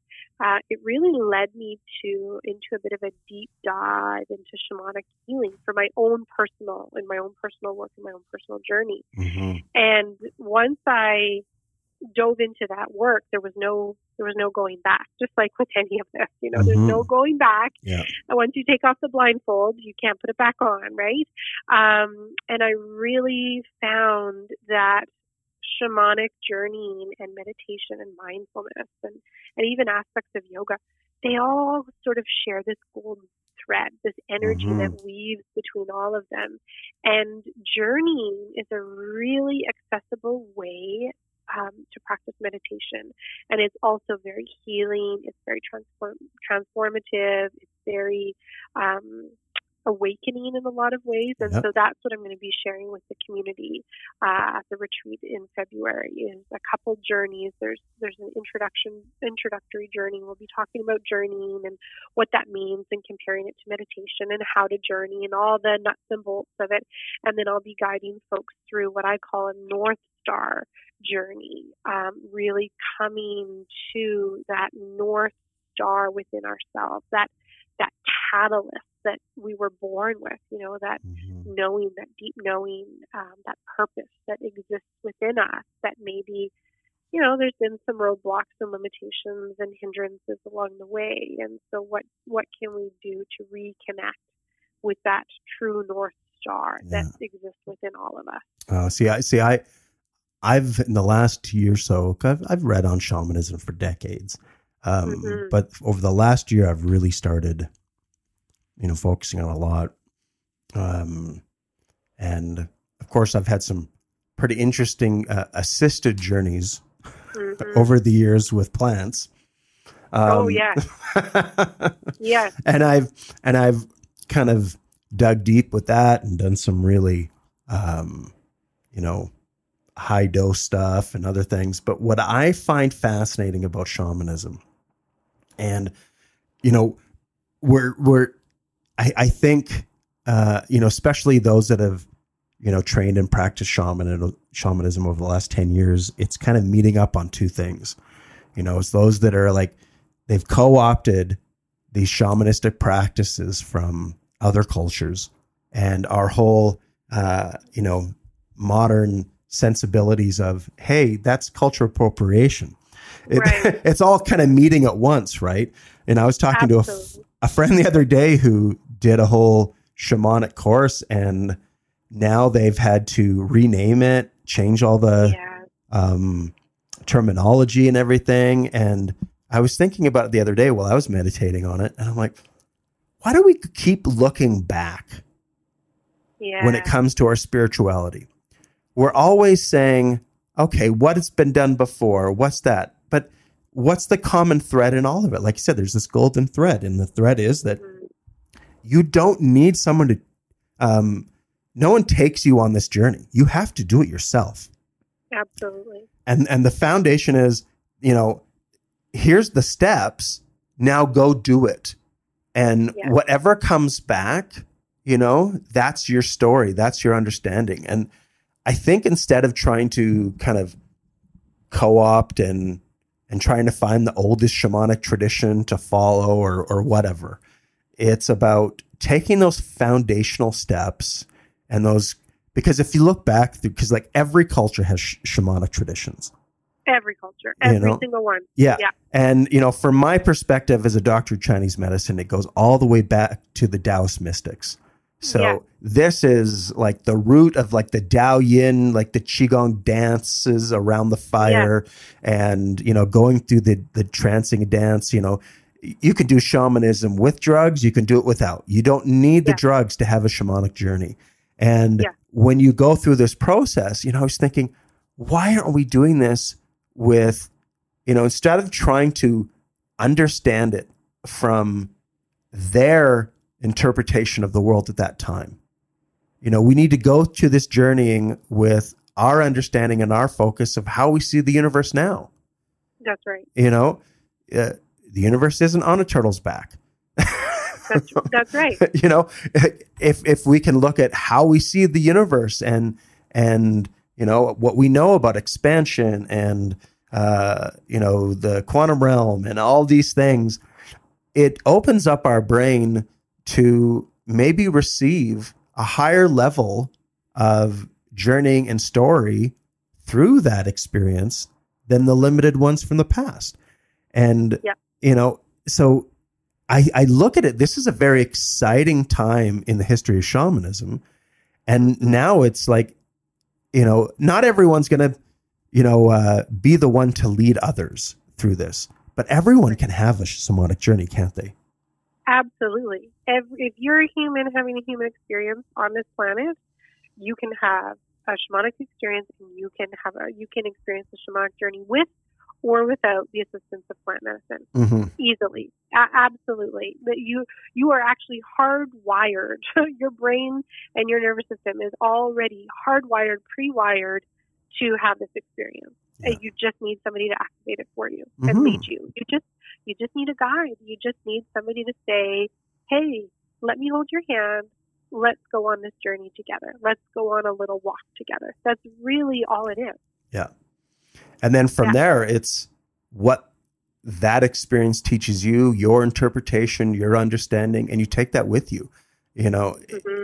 it really led me into a bit of a deep dive into shamanic healing for my own personal work and my own personal journey. And once I dove into that work, there was no There was no going back, just like with any of this, you know, there's no going back. Yeah. And once you take off the blindfold, you can't put it back on, right? And I really found that shamanic journeying and meditation and mindfulness and even aspects of yoga, they all sort of share this golden thread, this energy that weaves between all of them. And journeying is a really accessible way to practice meditation. And it's also very healing. It's very transformative. It's very awakening in a lot of ways. And so that's what I'm going to be sharing with the community at the retreat in February is a couple journeys. There's an introductory journey. We'll be talking about journeying and what that means and comparing it to meditation and how to journey and all the nuts and bolts of it. And then I'll be guiding folks through what I call a North Star journey, really coming to that North Star within ourselves, that catalyst that we were born with, you know, that knowing, that deep knowing, that purpose that exists within us, that maybe, you know, there's been some roadblocks and limitations and hindrances along the way. And so what can we do to reconnect with that true North Star that exists within all of us? I've in the last 2 years or so, I've read on shamanism for decades. But over the last year, I've really started, you know, focusing on a lot. And of course, I've had some pretty interesting assisted journeys over the years with plants. And I've kind of dug deep with that and done some really, you know, high dose stuff and other things. But what I find fascinating about shamanism, and, you know, I think, you know, especially those that have, you know, trained and practiced shamanism over the last 10 years, it's kind of meeting up on two things. You know, it's those that are like, they've co-opted these shamanistic practices from other cultures and our whole, you know, modern sensibilities of, hey, that's cultural appropriation. It's all kind of meeting at once, right? And I was talking to a friend the other day who did a whole shamanic course, and now they've had to rename it, change all the terminology and everything. And I was thinking about it the other day while I was meditating on it, and I'm like, why do we keep looking back when it comes to our spirituality? We're always saying, okay, what has been done before? What's that? But what's the common thread in all of it? Like you said, there's this golden thread, and the thread is that you don't need someone to, no one takes you on this journey. You have to do it yourself. Absolutely. And the foundation is, you know, here's the steps. Now go do it. And whatever comes back, you know, that's your story. That's your understanding. And I think instead of trying to kind of co-opt and trying to find the oldest shamanic tradition to follow or whatever, it's about taking those foundational steps and those, because if you look back through, because like every culture has shamanic traditions. Every culture, every single one. Yeah. And, you know, from my perspective as a doctor of Chinese medicine, it goes all the way back to the Taoist mystics. So this is like the root of like the Tao Yin, like the Qigong dances around the fire and, you know, going through the trancing dance. You know, you can do shamanism with drugs. You can do it without. You don't need the drugs to have a shamanic journey. And when you go through this process, you know, I was thinking, why aren't we doing this with, you know, instead of trying to understand it from their interpretation of the world at that time. You know, we need to go to this journeying with our understanding and our focus of how we see the universe now. That's right. You know, the universe isn't on a turtle's back. That's right. You know, if we can look at how we see the universe and, you know, what we know about expansion and, you know, the quantum realm and all these things, it opens up our brain to maybe receive a higher level of journeying and story through that experience than the limited ones from the past. And, you know, so I look at it, this is a very exciting time in the history of shamanism. And now it's like, you know, not everyone's going to, you know, be the one to lead others through this, but everyone can have a shamanic journey, can't they? Absolutely. If you're a human having a human experience on this planet, you can have a shamanic experience, and you can experience the shamanic journey with or without the assistance of plant medicine easily. Absolutely. That you are actually hardwired. Your brain and your nervous system is already hardwired, pre-wired to have this experience. Yeah. You just need somebody to activate it for you and lead you. You just need a guide. You just need somebody to say, hey, let me hold your hand. Let's go on this journey together. Let's go on a little walk together. That's really all it is. Yeah. And then from there, it's what that experience teaches you, your interpretation, your understanding, and you take that with you, you know,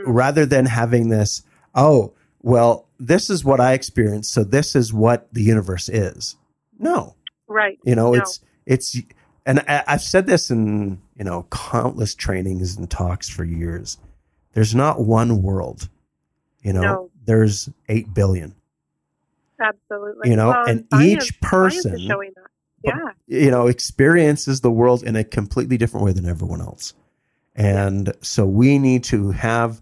rather than having this, oh, well, this is what I experienced, so this is what the universe is. No. Right. You know, it's, and I've said this in, you know, countless trainings and talks for years. There's not one world, you know, there's 8 billion. Absolutely. You know, and each person, you know, experiences the world in a completely different way than everyone else. And so we need to have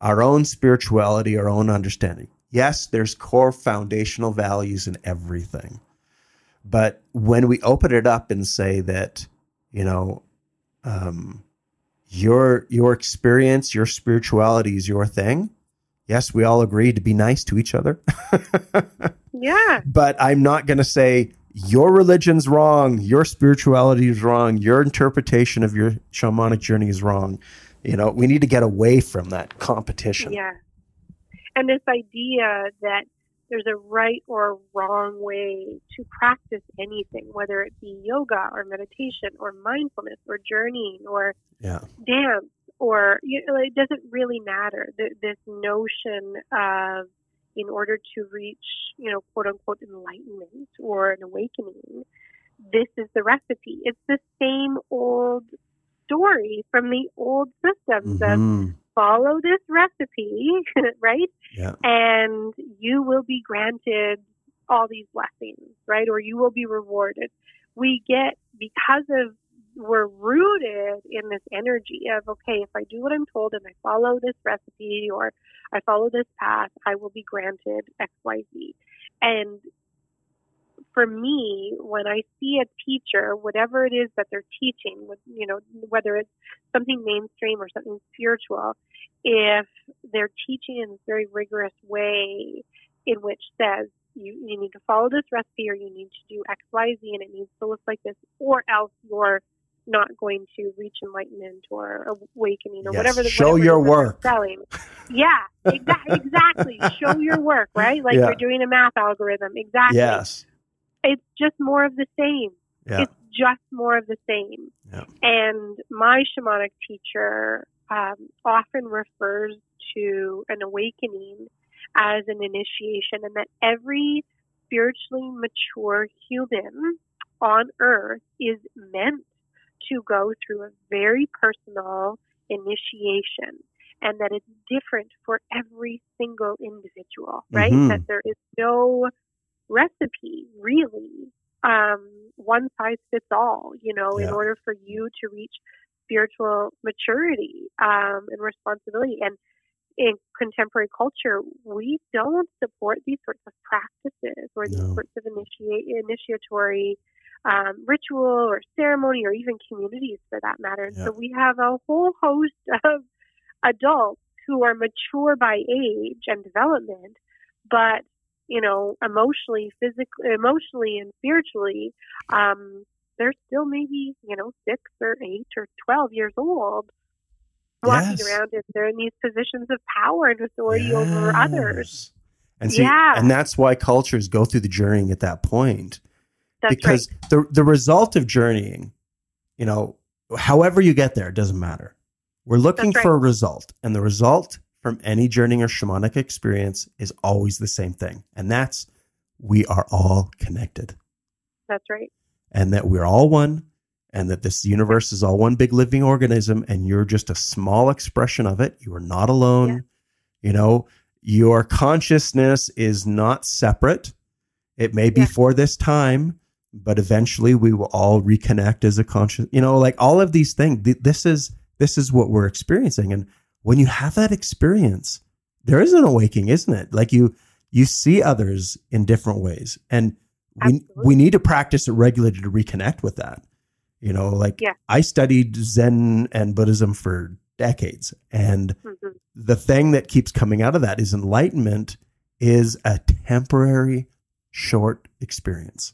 our own spirituality, our own understanding. Yes, there's core foundational values in everything. But when we open it up and say that, you know, your experience, your spirituality is your thing. Yes, we all agree to be nice to each other. But I'm not going to say your religion's wrong, your spirituality is wrong, your interpretation of your shamanic journey is wrong. You know, we need to get away from that competition. Yeah. And this idea that there's a right or wrong way to practice anything, whether it be yoga or meditation or mindfulness or journeying or dance. Or, you know, it doesn't really matter. This notion of, in order to reach, you know, quote unquote enlightenment or an awakening, this is the recipe. It's the same old story from the old systems of follow this recipe, right? Yeah. And you will be granted all these blessings, right? Or you will be rewarded. We get, because of, we're rooted in this energy of, okay, if I do what I'm told and I follow this recipe or I follow this path, I will be granted X, Y, Z. And for me, when I see a teacher, whatever it is that they're teaching, you know, whether it's something mainstream or something spiritual, if they're teaching in this very rigorous way in which says, you need to follow this recipe or you need to do X, Y, Z, and it needs to look like this or else you're not going to reach enlightenment or awakening or whatever. Show your work. Selling. Yeah, exactly. Show your work, right? Like you're doing a math algorithm. Exactly. Yes. It's just more of the same. Yeah. It's just more of the same. Yeah. And my shamanic teacher often refers to an awakening as an initiation, and that every spiritually mature human on earth is meant to go through a very personal initiation, and that it's different for every single individual, right? That there is no recipe, really, one size fits all, you know, in order for you to reach spiritual maturity and responsibility. And in contemporary culture, we don't support these sorts of practices or these sorts of initiatory ritual or ceremony or even communities for that matter. Yeah. So we have a whole host of adults who are mature by age and development, but, you know, emotionally and spiritually, they're still maybe, you know, 6 or 8 or 12 years old, walking around and they're in these positions of power and authority over others. And see, and that's why cultures go through the journeying at that point. That's because the result of journeying, you know, however you get there, it doesn't matter. We're looking for a result. And the result from any journeying or shamanic experience is always the same thing. And that's, we are all connected. That's right. and that we're all one, and that this universe is all one big living organism, and you're just a small expression of it. You are not alone. Yeah. You know, your consciousness is not separate. It may be for this time, but eventually we will all reconnect as a conscious, you know, like all of these things. This is what we're experiencing. And when you have that experience, there is an awakening, isn't it? Like you see others in different ways, and we need to practice it regularly to reconnect with that. You know, like I studied Zen and Buddhism for decades, and the thing that keeps coming out of that is enlightenment is a temporary, short experience.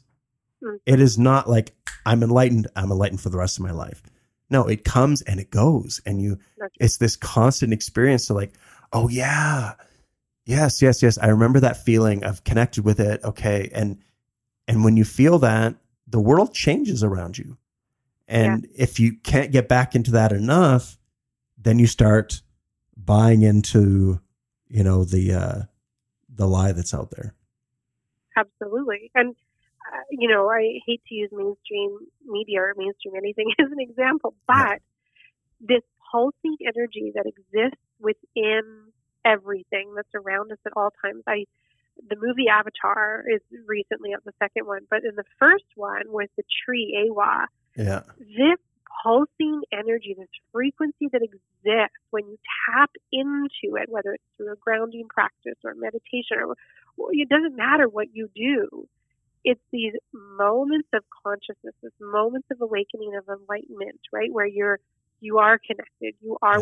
It is not like I'm enlightened for the rest of my life. No, it comes and it goes, and it's this constant experience. So like, oh yeah, yes. I remember that feeling. I've connected with it. Okay. And when you feel that, the world changes around you. And if you can't get back into that enough, then you start buying into, you know, the lie that's out there. Absolutely. And, you know, I hate to use mainstream media or mainstream anything as an example, but this pulsing energy that exists within everything that's around us at all times. The movie Avatar is recently up, the second one, but in the first one with the tree, Awa, this pulsing energy, this frequency that exists when you tap into it, whether it's through a grounding practice or meditation, or it doesn't matter what you do. It's these moments of consciousness, these moments of awakening, of enlightenment, right? Where you are connected, you are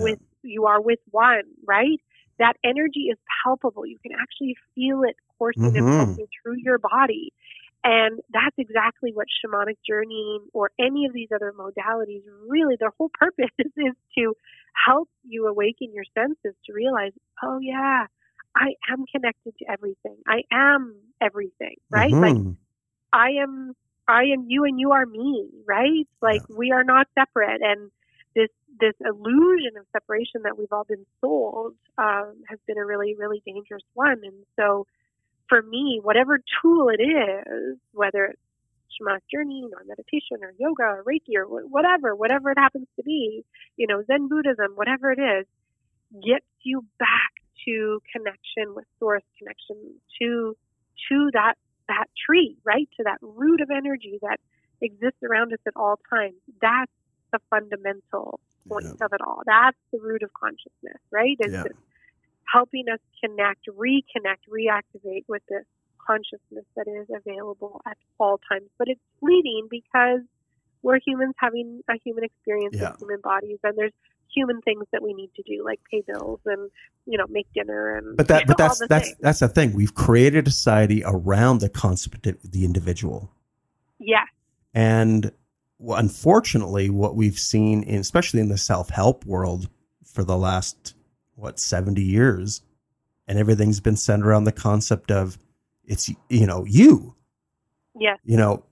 with one, right? That energy is palpable. You can actually feel it coursing and pulsing through your body. And that's exactly what shamanic journeying or any of these other modalities, really their whole purpose is to help you awaken your senses to realize, oh yeah, I am connected to everything. I am everything, right? Like I am you and you are me, right? Like we are not separate. And this illusion of separation that we've all been sold has been a really, really dangerous one. And so for me, whatever tool it is, whether it's shamanic journeying or meditation or yoga or Reiki or whatever it happens to be, you know, Zen Buddhism, whatever it is, gets you back to connection with source, connection to that tree, right? To that root of energy that exists around us at all times. That's the fundamental point of it all. That's the root of consciousness, right? It's helping us reconnect, reactivate with this consciousness that is available at all times. But it's fleeting because we're humans having a human experience with human bodies, and there's human things that we need to do, like pay bills and, you know, make dinner. And that's the thing. We've created a society around the concept of the individual. Yes. And unfortunately, what we've seen, especially in the self-help world for the last 70 years, and everything's been centered around the concept of it's, you know, you, you know,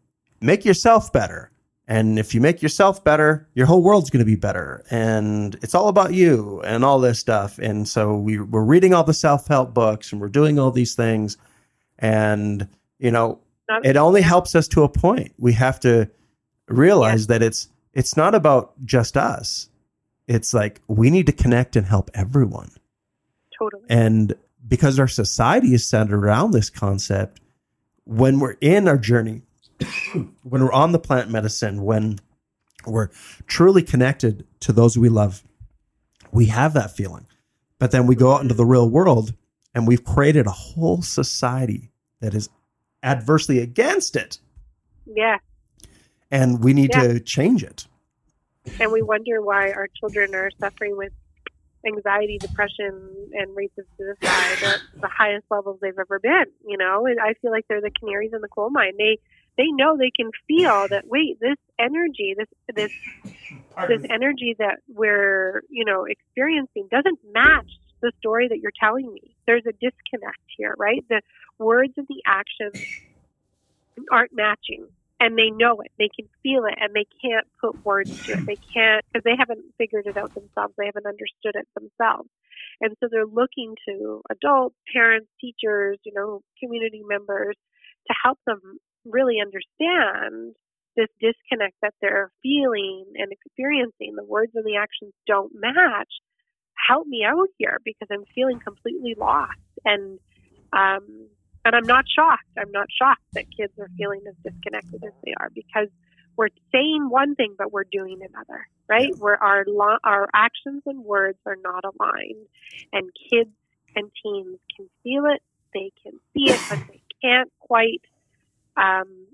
make yourself better. And if you make yourself better, your whole world's going to be better. And it's all about you and all this stuff. And so we're reading all the self-help books and we're doing all these things. And, you know, it only helps us to a point. We have to realize that it's not about just us. It's like we need to connect and help everyone. Totally. And because our society is centered around this concept, when we're in our journey, when we're on the plant medicine, when we're truly connected to those we love, we have that feeling. But then we go out into the real world and we've created a whole society that is adversely against it. Yeah. And we need to change it. And we wonder why our children are suffering with anxiety, depression, and rates of suicide at the highest levels they've ever been. You know, and I feel like they're the canaries in the coal mine. They know, they can feel that, wait, this energy, this energy that we're, you know, experiencing doesn't match the story that you're telling me. There's a disconnect here, right? The words and the actions aren't matching. And they know it, they can feel it, and they can't put words to it. They can't, because they haven't figured it out themselves. They haven't understood it themselves. And so they're looking to adults, parents, teachers, you know, community members to help them really understand this disconnect that they're feeling and experiencing, the words and the actions don't match, help me out here because I'm feeling completely lost. And I'm not shocked. I'm not shocked that kids are feeling as disconnected as they are because we're saying one thing, but we're doing another, right? Where our actions and words are not aligned, and kids and teens can feel it. They can see it, but they can't quite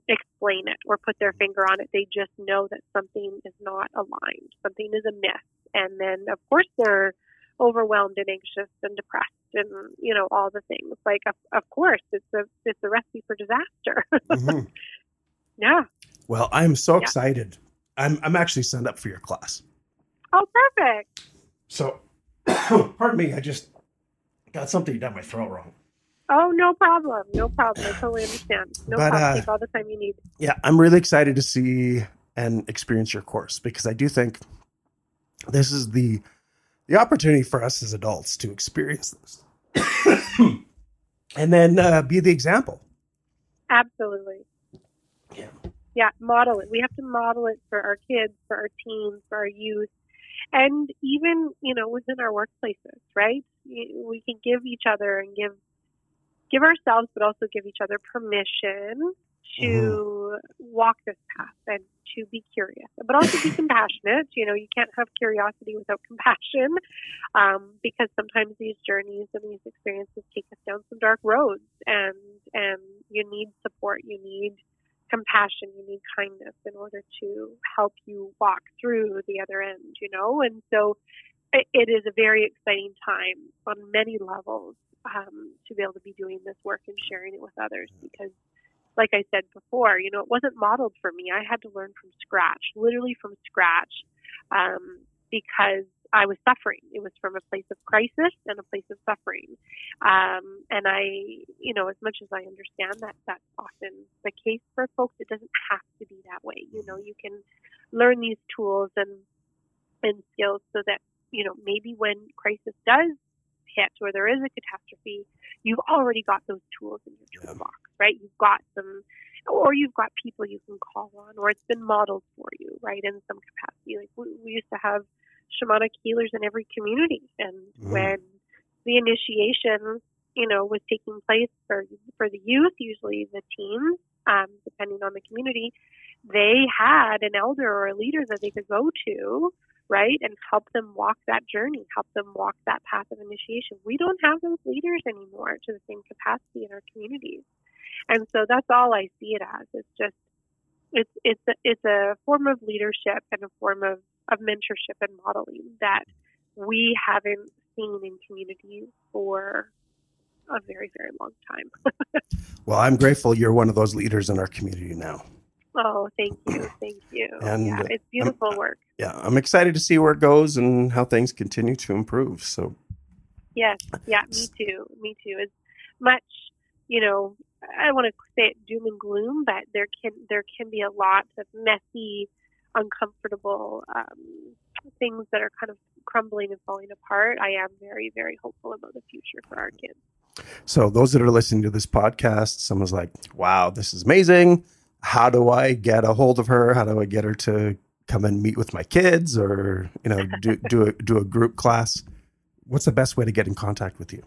explain it or put their finger on it. They just know that something is not aligned. Something is amiss. And then, of course, they're overwhelmed and anxious and depressed and, you know, all the things. Like, of course, it's a recipe for disaster. Mm-hmm. Yeah. Well, I'm so excited. I'm actually signed up for your class. Oh, perfect. So, pardon me, I just got something down my throat wrong. Oh, no problem. No problem. I totally understand. No problem. Take all the time you need. Yeah, I'm really excited to see and experience your course because I do think this is the opportunity for us as adults to experience this and then be the example. Absolutely. Yeah. Yeah, model it. We have to model it for our kids, for our teens, for our youth, and even, you know, within our workplaces, right? We can give each other and give ourselves, but also give each other permission to walk this path and to be curious, but also be compassionate. You know, you can't have curiosity without compassion, because sometimes these journeys and these experiences take us down some dark roads, and you need support, you need compassion, you need kindness in order to help you walk through the other end, you know? And so it is a very exciting time on many levels, to be able to be doing this work and sharing it with others because, like I said before, you know, it wasn't modeled for me. I had to learn from scratch, literally from scratch, because I was suffering. It was from a place of crisis and a place of suffering. And I, you know, as much as I understand that that's often the case for folks, it doesn't have to be that way. You know, you can learn these tools and skills so that, you know, maybe when crisis does hit or there is a catastrophe, you've already got those tools in your toolbox, right? You've got them, or you've got people you can call on, or it's been modeled for you, right? In some capacity. Like we used to have shamanic healers in every community, and when the initiation, you know, was taking place for the youth, usually the teens, depending on the community, they had an elder or a leader that they could go to, right, and help them walk that journey, help them walk that path of initiation. We don't have those leaders anymore to the same capacity in our communities, and so that's all I see it as. It's just it's a form of leadership and a form of mentorship and modeling that we haven't seen in communities for a very, very long time. Well, I'm grateful you're one of those leaders in our community now. Oh, thank you. Thank you. And yeah, it's beautiful work. Yeah, I'm excited to see where it goes and how things continue to improve. So, yes. Yeah, me too. Me too. As much, you know, I don't want to say it doom and gloom, but there can be a lot of messy, uncomfortable things that are kind of crumbling and falling apart. I am very, very hopeful about the future for our kids. So those that are listening to this podcast, someone's like, wow, this is amazing. How do I get a hold of her? How do I get her to come and meet with my kids or, you know, do a group class? What's the best way to get in contact with you?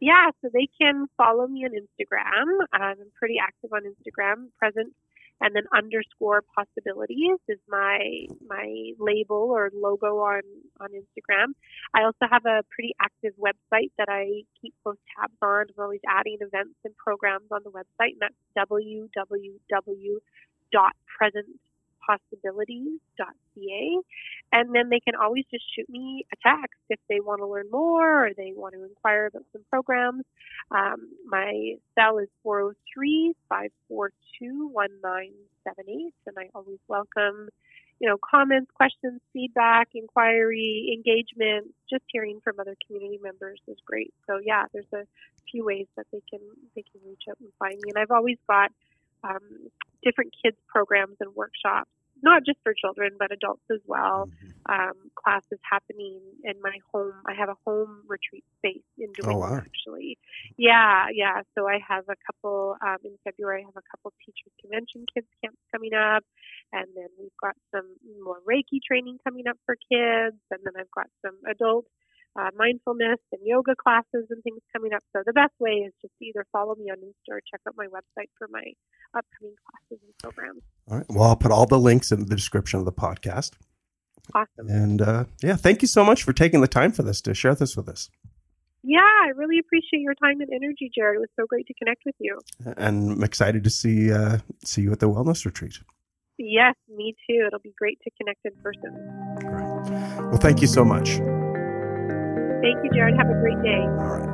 Yeah, so they can follow me on Instagram. I'm pretty active on Instagram, Present and then _possibilities is my label or logo on Instagram. I also have a pretty active website that I keep close tabs on. I'm always adding events and programs on the website, and that's www.presentpossibilities.ca. And then they can always just shoot me a text if they want to learn more or they want to inquire about some programs. My cell is 403-542-1978, and I always welcome, you know, comments, questions, feedback, inquiry, engagement. Just hearing from other community members is great. So yeah, there's a few ways that they can reach out and find me. And I've always got different kids programs and workshops not just for children, but adults as well. Classes happening in my home. I have a home retreat space in Durant, actually. Yeah. So I have a couple, in February, I have a couple teachers convention kids camps coming up. And then we've got some more Reiki training coming up for kids. And then I've got some adult mindfulness and yoga classes and things coming up. So the best way is just either follow me on Insta or check out my website for my upcoming classes and programs. All right. Well, I'll put all the links in the description of the podcast. Awesome. And yeah, thank you so much for taking the time for this, to share this with us. Yeah, I really appreciate your time and energy, Jared. It was so great to connect with you. And I'm excited to see you at the wellness retreat. Yes, me too. It'll be great to connect in person. All right. Well, thank you so much. Thank you, Jared. Have a great day. All right.